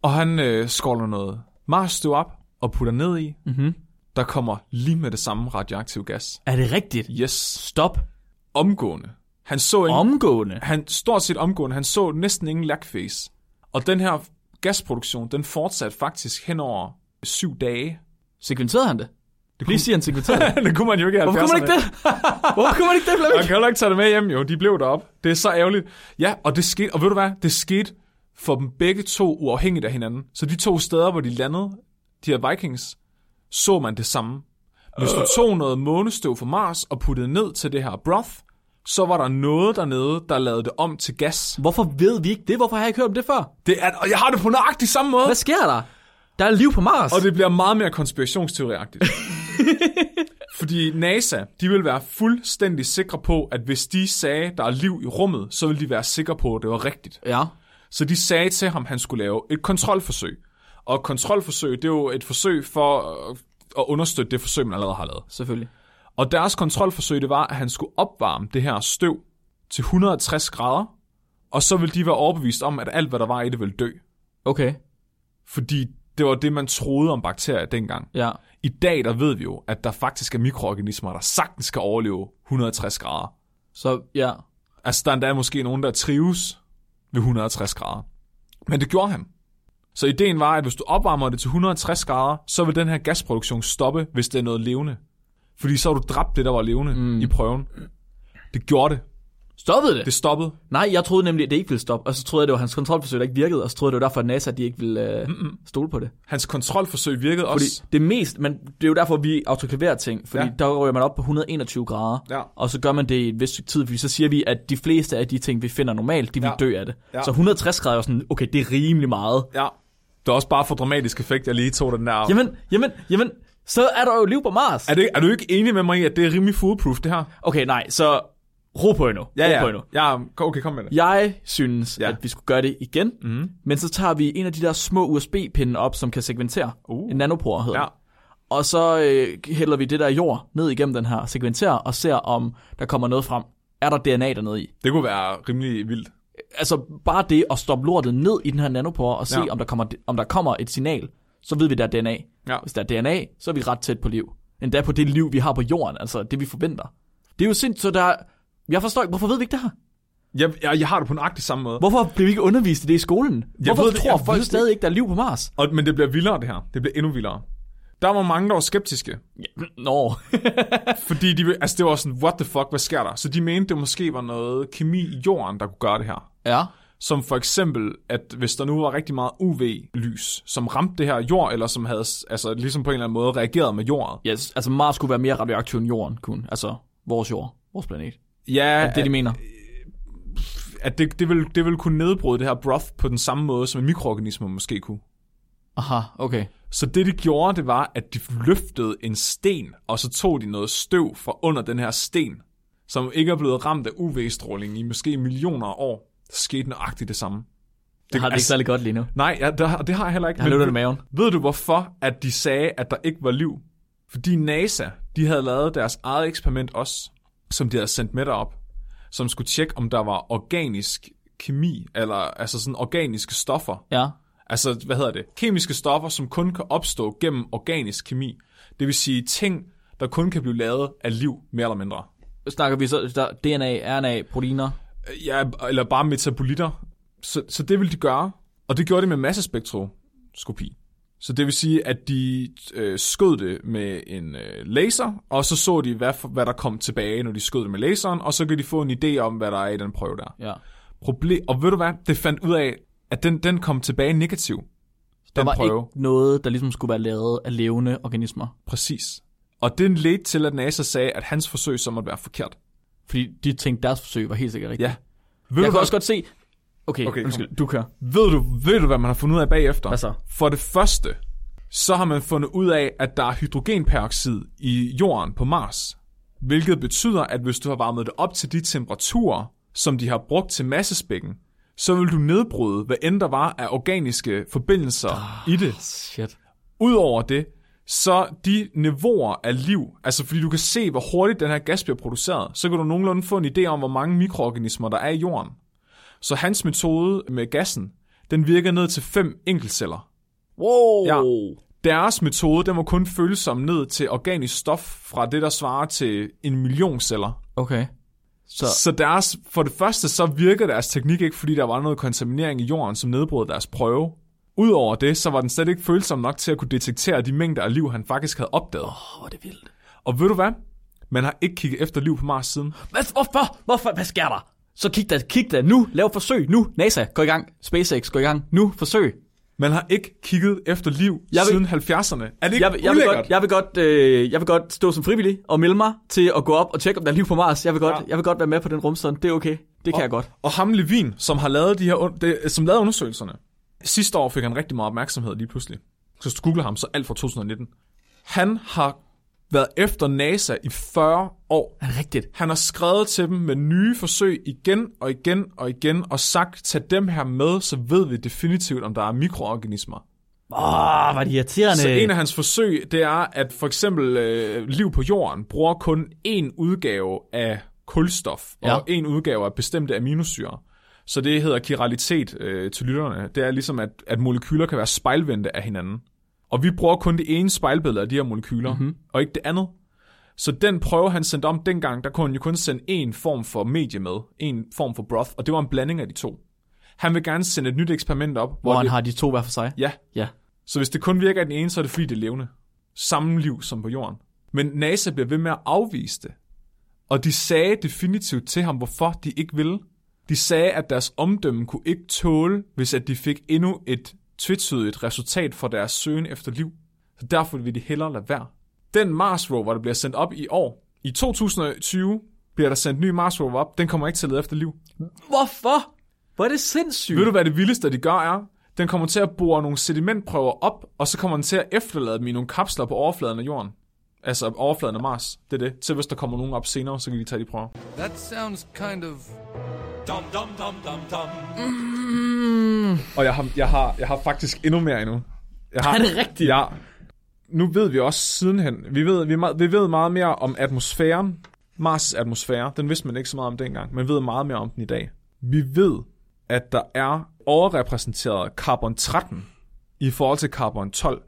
Og han skåler noget marsstøv op og putter ned i. Mm-hmm. Der kommer lige med det samme radioaktiv gas. Er det rigtigt? Yes. Stop. Omgående. Han så ingen, omgående? Han, stort set omgående. Han så næsten ingen lackface. Og den her gasproduktion, den fortsatte faktisk henover 7 dage. Sekventerede han det? Lige siger han sekventerede det. Det kunne man jo ikke have. Hvorfor kunne man ikke det? Hvorfor kunne man ikke det? Man kan jo ikke tage det med hjem, jo. De blev deroppe. Det er så ærgerligt. Ja, og det skete. Og ved du hvad? Det skete for dem begge to uafhængigt af hinanden. Så de to steder, hvor de landede, de her Vikings, så man det samme. Hvis du tog noget månestøv fra Mars og puttede ned til det her broth, så var der noget dernede, der lavede det om til gas. Hvorfor ved vi ikke det? Hvorfor har jeg ikke hørt om det før? Det er, og jeg har det på nøjagtig samme måde. Hvad sker der? Der er liv på Mars. Og det bliver meget mere konspirationsteoriagtigt. Fordi NASA, de vil være fuldstændig sikre på, at hvis de sagde, der er liv i rummet, så ville de være sikre på, at det var rigtigt. Ja. Så de sagde til ham, han skulle lave et kontrolforsøg. Og et kontrolforsøg, det er jo et forsøg for at understøtte det forsøg, man allerede har lavet. Selvfølgelig. Og deres kontrolforsøg, det var, at han skulle opvarme det her støv til 160 grader, og så ville de være overbevist om, at alt, hvad der var i det, ville dø. Okay. Fordi det var det, man troede om bakterier dengang. Ja. I dag, der ved vi jo, at der faktisk er mikroorganismer, der sagtens kan overleve 160 grader. Så, ja. Altså, der er endda måske nogen, der trives ved 160 grader. Men det gjorde han. Så ideen var, at hvis du opvarmer det til 160 grader, så vil den her gasproduktion stoppe, hvis det er noget levende. Fordi så har du dræbt det, der var levende i prøven. Det gjorde det. Stoppede det? Det stoppede. Nej, jeg troede nemlig, at det ikke ville stoppe. Og så troede jeg, det var hans kontrolforsøg, der ikke virkede. Og så troede jeg, det var derfor, at NASA de ikke ville stole på det. Hans kontrolforsøg virkede fordi også. Det mest, men det er jo derfor, vi autoklaverer ting. Fordi der rører man op på 121 grader. Ja. Og så gør man det i et vist stykke tid. Fordi så siger vi, at de fleste af de ting, vi finder normalt, de vil dø af det. Ja. Så 160 grader er sådan, okay, det er rimelig meget. Ja. Det er også bare for dramatisk effekt, jeg lige tog den der. Jamen. Så er der jo liv på Mars. Er du ikke enig med mig i, at det er rimelig foolproof, det her? Okay, nej, så ro på endnu. Okay, kom med det. Jeg synes, at vi skulle gøre det igen, men så tager vi en af de der små USB-pinde op, som kan segmentere. En nanopore hedder det. Og så hælder vi det der jord ned igennem den her segmenterer, og ser, om der kommer noget frem. Er der DNA dernede i? Det kunne være rimelig vildt. Altså, bare det at stoppe lortet ned i den her nanopore, og se, om der kommer et signal. Så ved vi, der er DNA. Ja. Hvis der er DNA, så er vi ret tæt på liv. Endda på det liv, vi har på jorden, altså det, vi forventer. Det er jo sindssygt, så der... Jeg forstår ikke, hvorfor ved vi ikke det her? Jeg har det på nøjagtig samme måde. Hvorfor blev vi ikke undervist i det i skolen? Hvorfor tror folk stadig ikke, der er liv på Mars? Men det bliver vildere, det her. Det bliver endnu vildere. Der var mange, der var skeptiske. Ja, fordi det var sådan, what the fuck, hvad sker der? Så de mente, det måske var noget kemi i jorden, der kunne gøre det her. Ja. Som for eksempel, at hvis der nu var rigtig meget UV-lys, som ramte det her jord, eller som havde altså, ligesom på en eller anden måde reageret med jorden. Ja, yes, altså Mars skulle være mere radioaktiv end jorden kun. Altså vores jord, vores planet. Ja. Det de mener. At det vil kunne nedbryde det her broth på den samme måde, som en mikroorganisme måske kunne. Aha, okay. Så det, de gjorde, det var, at de løftede en sten, og så tog de noget støv fra under den her sten, som ikke er blevet ramt af UV-stråling i måske millioner af år. Det skete nøjagtigt det samme. Det har det ikke særlig godt lige nu. Nej, ja, det har jeg heller ikke. Jeg løfter det maven. Ved du, hvorfor at de sagde, at der ikke var liv? Fordi NASA, de havde lavet deres eget eksperiment også, som de havde sendt med derop, som skulle tjekke, om der var organisk kemi, eller altså sådan organiske stoffer. Ja. Altså, hvad hedder det? Kemiske stoffer, som kun kan opstå gennem organisk kemi. Det vil sige ting, der kun kan blive lavet af liv, mere eller mindre. Snakker vi så der DNA, RNA, proteiner? Ja, eller bare metabolitter. Så det ville de gøre, og det gjorde de med massespektroskopi. Så det vil sige, at de skød det med en laser, og så de, hvad der kom tilbage, når de skød det med laseren, og så kan de få en idé om, hvad der er i den prøve der. Ja. Og ved du hvad? Det fandt ud af, at den kom tilbage negativ. Der var prøve. Ikke noget, der ligesom skulle være lavet af levende organismer. Præcis. Og det ledte til, at NASA sagde, at hans forsøg så måtte være forkert. Fordi de tænkte, deres forsøg var helt sikkert rigtigt. Ja. Jeg kan også godt se... Okay, undskyld, du kører. Ved du, hvad man har fundet ud af bagefter? Hvad så? For det første, så har man fundet ud af, at der er hydrogenperoxid i jorden på Mars. Hvilket betyder, at hvis du har varmet det op til de temperaturer, som de har brugt til massespækken, så vil du nedbryde, hvad end der var af organiske forbindelser i det. Shit. Udover det, så de niveauer af liv, altså fordi du kan se, hvor hurtigt den her gas bliver produceret, så kan du nogenlunde få en idé om, hvor mange mikroorganismer der er i jorden. Så hans metode med gassen, den virker ned til 5 enkeltceller. Wow! Ja. Deres metode, den var kun følsom ned til organisk stof fra det, der svarer til 1 million celler. Okay. Så deres, for det første, så virker deres teknik ikke, fordi der var noget kontaminering i jorden, som nedbrød deres prøve. Udover det, så var den slet ikke følsom nok til at kunne detektere de mængder af liv, han faktisk havde opdaget. Åh, hvor det vildt. Og ved du hvad? Man har ikke kigget efter liv på Mars siden. Hvorfor? Hvad sker der? Så kig da nu. Lav forsøg nu. NASA, gå i gang. SpaceX, gå i gang. Nu, forsøg. Man har ikke kigget efter liv siden 70'erne. Er det ikke ulækkert? Jeg vil godt stå som frivillig og melde mig til at gå op og tjekke, om der er liv på Mars. Jeg vil godt være med på den rumsond. Det er okay. Det kan jeg godt. Og ham Levin, som har lavet som lavede undersøgelserne. Sidste år fik han rigtig meget opmærksomhed lige pludselig. Så du googler ham, så alt fra 2019. Han har været efter NASA i 40 år. Er det rigtigt? Han har skrevet til dem med nye forsøg igen og igen, og sagt, tag dem her med, så ved vi definitivt, om der er mikroorganismer. Var det irriterende. Så en af hans forsøg, det er, at for eksempel liv på jorden bruger kun én udgave af kulstof, og én udgave af bestemte aminosyrer. Så det hedder chiralitet til lytterne. Det er ligesom, at molekyler kan være spejlvendte af hinanden. Og vi bruger kun det ene spejlbillede af de her molekyler, og ikke det andet. Så den prøve, han sendte om dengang, der kunne han jo kun sende en form for medie med, en form for broth, og det var en blanding af de to. Han vil gerne sende et nyt eksperiment op. Hvor han har de to hver for sig? Ja. Så hvis det kun virker af den ene, så er det fordi, det er levende. Samme liv som på jorden. Men NASA bliver ved med at afvise det. Og de sagde definitivt til ham, hvorfor de ikke ville. De sagde, at deres omdømme kunne ikke tåle, hvis at de fik endnu et tvetydigt resultat for deres søgen efter liv. Så derfor ville de hellere lade være. Den Mars rover, der bliver sendt op i år, i 2020 bliver der sendt ny Mars rover op, den kommer ikke til at lede efter liv. Hvorfor? Hvor er det sindssygt? Ved du, hvad det vildeste, de gør er? Den kommer til at bore nogle sedimentprøver op, og så kommer den til at efterlade dem i nogle kapsler på overfladen af jorden. Altså overfladen af Mars. Det er det. Til hvis der kommer nogen op senere, så kan de tage de prøver. That sounds kind of... Dum. Og jeg har faktisk endnu mere endnu. Er det rigtigt? Ja. Nu ved vi også sidenhen. Vi ved meget mere om atmosfæren. Mars' atmosfære. Den vidste man ikke så meget om dengang, men ved meget mere om den i dag. Vi ved, at der er overrepræsenteret carbon-13 i forhold til carbon-12.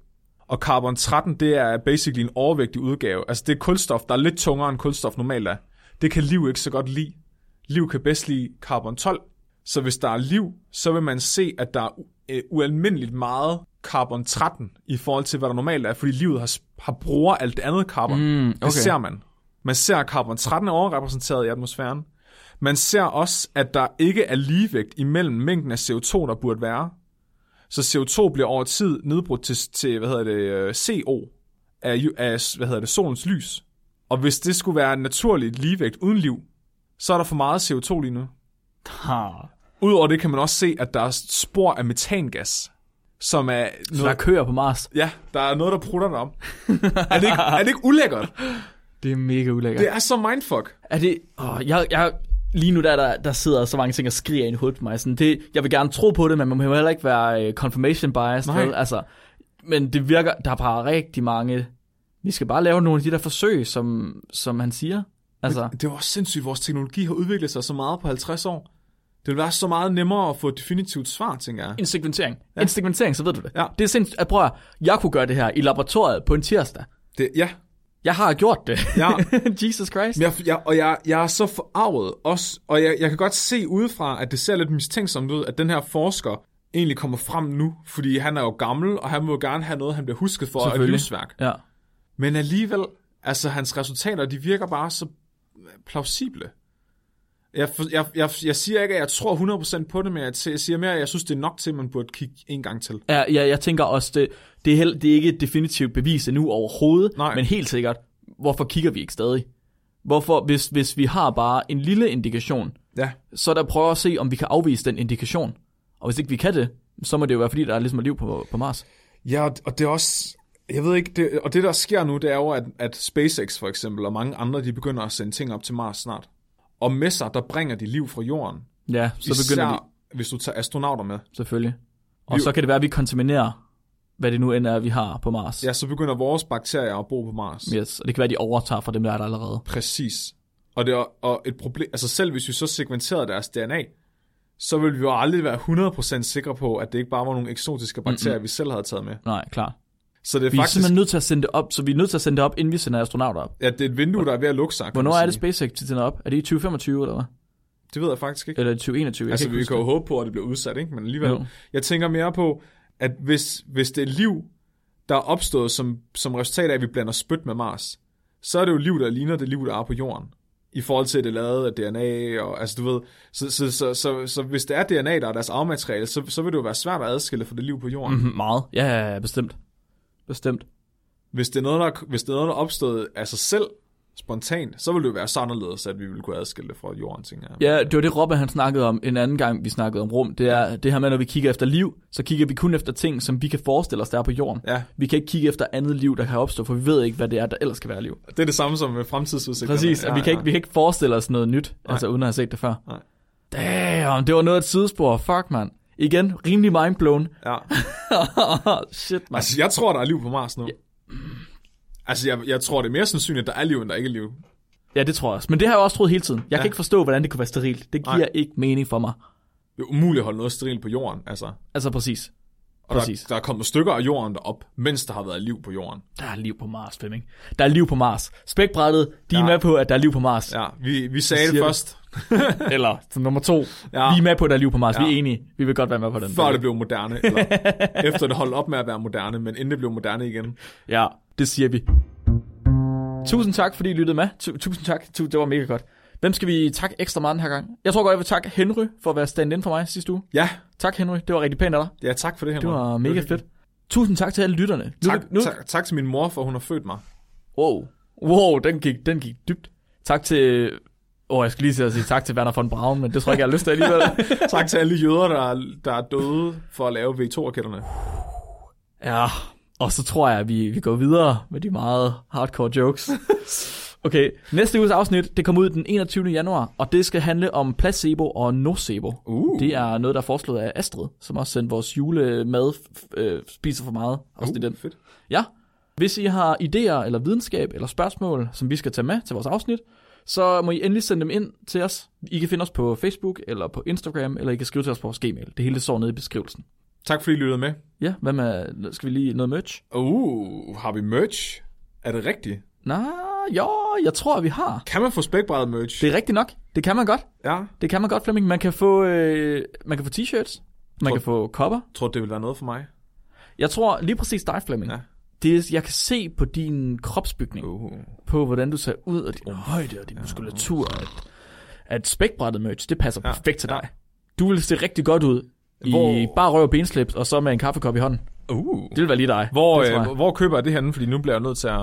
Og carbon-13, det er basically en overvægtig udgave. Altså det er kulstof, der er lidt tungere end kulstof normalt er. Det kan liv ikke så godt lide. Liv kan bedst lide carbon-12. Så hvis der er liv, så vil man se, at der er ualmindeligt meget carbon-13 i forhold til, hvad der normalt er, fordi livet har bruger alt det andet carbon. Okay. Det ser man. Man ser, at carbon-13 er overrepræsenteret i atmosfæren. Man ser også, at der ikke er ligevægt imellem mængden af CO2, der burde være. Så CO2 bliver over tid nedbrudt til CO af solens lys. Og hvis det skulle være en naturlig ligevægt uden liv, så er der for meget CO2 lige nu. Udover det kan man også se, at der er spor af metangas, som er noget, så der kører på Mars. Ja, der er noget, der prutter den om. Er det ikke ulækkert? Det er mega ulækkert. Det er så mindfuck. Er det... lige nu der sidder så mange ting og skriger ind i hovedet på mig. Sådan, det, jeg vil gerne tro på det, men man må heller ikke være confirmation bias. Altså, men det virker... Der er bare rigtig mange... Vi skal bare lave nogle af de der forsøg, som han siger. Altså, det er også sindssygt, vores teknologi har udviklet sig så meget på 50 år. Det vil være så meget nemmere at få et definitivt svar, tænker jeg. En segmentering. Ja. En segmentering, så ved du det. Ja. Det er sindssygt. Prøv at jeg kunne gøre det her i laboratoriet på en tirsdag. Det, ja. Jeg har gjort det. Ja. Jesus Christ. Jeg er så forarvet også, og jeg kan godt se udefra, at det ser lidt mistænksomt ud, at den her forsker egentlig kommer frem nu, fordi han er jo gammel, og han må gerne have noget, han bliver husket for et livsværk. Ja. Men alligevel, altså hans resultater, de virker bare så plausible. Jeg siger ikke, at jeg tror 100% på det, men jeg siger mere, at jeg synes, det er nok til, at man burde kigge en gang til. Ja, jeg tænker også, det er ikke et definitivt bevis endnu overhovedet. Nej. Men helt sikkert, hvorfor kigger vi ikke stadig? Hvorfor, hvis vi har bare en lille indikation, ja, så der prøver at se, om vi kan afvise den indikation. Og hvis ikke vi kan det, så må det jo være, fordi der er ligesom liv på Mars. Ja, og det er også... Jeg ved ikke, og det der sker nu, det er jo, at SpaceX for eksempel, og mange andre, de begynder at sende ting op til Mars snart. Og med sig, der bringer de liv fra jorden. Ja, så især, begynder de... hvis du tager astronauter med. Selvfølgelig. Og så kan det være, at vi kontaminerer, hvad det nu end er, vi har på Mars. Ja, så begynder vores bakterier at bo på Mars. Yes, og det kan være, de overtager fra dem, der er der allerede. Præcis. Og det er og et problem... Altså selv hvis vi så segmenterede deres DNA, så ville vi jo aldrig være 100% sikre på, at det ikke bare var nogle eksotiske bakterier, vi selv havde taget med. Nej, klart. Så det er simpelthen nødt til at sende det op, så vi er nødt til at sende det op, inden vi sender astronauter op. Ja, det er et vindue, der er ved at lukke sig. Hvornår er det SpaceX til sender op? Er det i 2025 eller hvad? Det ved jeg faktisk ikke. Eller 2021. Altså vi kan jo håbe på, at det bliver udsat, ikke? Men alligevel. No. Jeg tænker mere på, at hvis det er liv, der er opstået som resultat af, at vi blander spyt med Mars, så er det jo liv, der ligner det liv, der er på jorden. I forhold til, at det er lavet af DNA, og altså du ved, så hvis det er DNA, der er deres arvemateriale, så vil det jo være svært at adskille fra det liv på jorden. Mm-hmm, meget. Ja, bestemt. Bestemt. Hvis det er noget, der opstod af sig selv, spontant, så ville det jo være sanderledes, at vi ville kunne adskille det fra jorden, tænker jeg. Ja, det var det, Robbe han snakkede om en anden gang, vi snakkede om rum. Det er det her med, når vi kigger efter liv, så kigger vi kun efter ting, som vi kan forestille os, der er på jorden. Ja. Vi kan ikke kigge efter andet liv, der kan opstå, for vi ved ikke, hvad det er, der ellers kan være liv. Det er det samme som med fremtidsudsigterne. Præcis, og vi kan ikke forestille os noget nyt, altså uden at have set det før. Nej. Damn, det var noget af et sidespor. Fuck, mand. Igen, rimelig mindblown. Ja. Shit, man. Altså, jeg tror, der er liv på Mars nu. Ja. Altså, jeg tror, det er mere sandsynligt, at der er liv, end der ikke er liv. Ja, det tror jeg også. Men det har jeg også troet hele tiden. Jeg kan ikke forstå, hvordan det kunne være sterilt. Det giver ikke mening for mig. Det er umuligt at holde noget sterilt på jorden, altså. Altså, præcis. Og der er kommet stykker af jorden derop, mens der har været liv på jorden. Der er liv på Mars, Flemming. Der er liv på Mars. Spækbrættet, de er med på, at der er liv på Mars. Ja, vi sagde det først. Eller som nummer 2. Ja. Vi er med på, at der er liv på Mars. Ja. Vi er enige. Vi vil godt være med på den. Før det blev moderne. Eller efter det holdt op med at være moderne, men inden det blev moderne igen. Ja, det siger vi. Tusind tak, fordi I lyttede med. Tusind tak. Det var mega godt. Hvem skal vi takke ekstra meget den her gang? Jeg tror godt, jeg vil takke Henry for at være stand-in for mig sidste uge. Ja. Tak, Henry. Det var rigtig pænt af dig. Ja, tak for det, Henry. Det var mega fedt. Tusind tak til alle lytterne. Tak til min mor, for hun har født mig. Wow, den gik dybt. Tak til... jeg skal lige sige tak til Wernher von Braun, men det tror jeg ikke, jeg har lyst til alligevel. Tak til alle jøder, der er døde for at lave V2-raketterne. Ja, og så tror jeg, at vi går videre med de meget hardcore jokes. Okay, næste uges afsnit, det kommer ud den 21. januar, og det skal handle om placebo og nocebo. Det er noget, der er foreslået af Astrid, som også sendte vores julemad spiser for meget. Fedt. Ja, hvis I har idéer eller videnskab eller spørgsmål, som vi skal tage med til vores afsnit, så må I endelig sende dem ind til os. I kan finde os på Facebook eller på Instagram, eller I kan skrive til os på vores Gmail. Det hele står nede i beskrivelsen. Tak fordi I lyttede med. Ja, hvad med, skal vi lige noget merch? Har vi merch? Er det rigtigt? Jeg tror, vi har. Kan man få Spækbrættet merch? Det er rigtigt nok. Det kan man godt. Ja. Det kan man godt, Flemming. Man kan få t-shirts. Man kan få kopper. Tror det vil være noget for mig? Jeg tror lige præcis dig, Flemming. Ja. Jeg kan se på din kropsbygning, på hvordan du ser ud, og din højde, og din muskulatur, at at spækbrættet merch, det passer perfekt til dig. Du vil se rigtig godt ud i bare røv og benslip, og så med en kaffekop i hånden. Det vil være lige dig. Hvor køber jeg det her nu? Fordi nu bliver jeg nødt til at...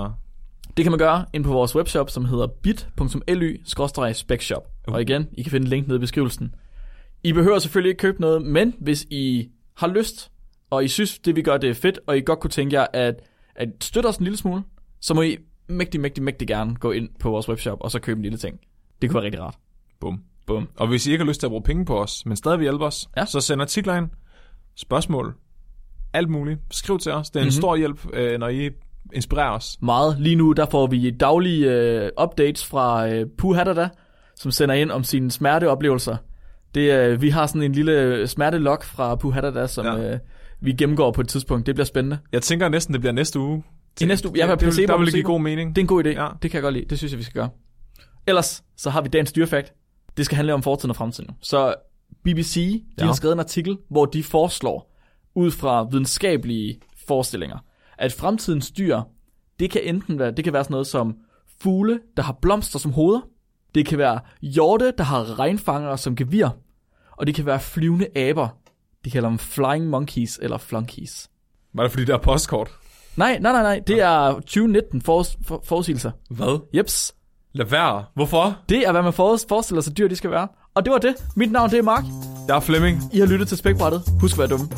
Det kan man gøre ind på vores webshop, som hedder bit.ly/specshop. Og igen, I kan finde link nede i beskrivelsen. I behøver selvfølgelig ikke købe noget, men hvis I har lyst, og I synes, det vi gør, det er fedt, og I godt kunne tænke jer at støtte os en lille smule, så må I mægtig gerne gå ind på vores webshop, og så købe en lille ting. Det kunne være rigtig rart. Bum. Og hvis I ikke har lyst til at bruge penge på os, men stadig vil hjælpe os, så send artikler ind, spørgsmål, alt muligt. Skriv til os. Det er en stor hjælp, når I inspirerer os. Meget. Lige nu, der får vi daglige updates fra Puhadada, som sender ind om sine smerteoplevelser. Vi har sådan en lille smertelog fra Puhadada, som vi gennemgår på et tidspunkt. Det bliver spændende. Jeg tænker næsten, det bliver næste uge. Der vil det give god mening. Det er en god idé. Ja. Det kan jeg godt lide. Det synes jeg, vi skal gøre. Ellers, så har vi dagens dyrefakt. Det skal handle om fortiden og fremtiden. Så BBC, de har skrevet en artikel, hvor de foreslår, ud fra videnskabelige forestillinger, at fremtidens dyr, det kan være sådan noget som fugle, der har blomster som hoveder. Det kan være hjorte, der har regnfangere som gevir. Og det kan være flyvende aber. De kalder dem flying monkeys eller flunkies. Var det fordi, der er postkort? Nej. Det er 2019 forudsigelser. Hvad? Jeps. Lad være. Hvorfor? Det er, hvad man forestiller sig dyr, de skal være. Og det var det. Mit navn, det er Mark. Jeg er Flemming. I har lyttet til Spækbrættet. Husk at være dumme.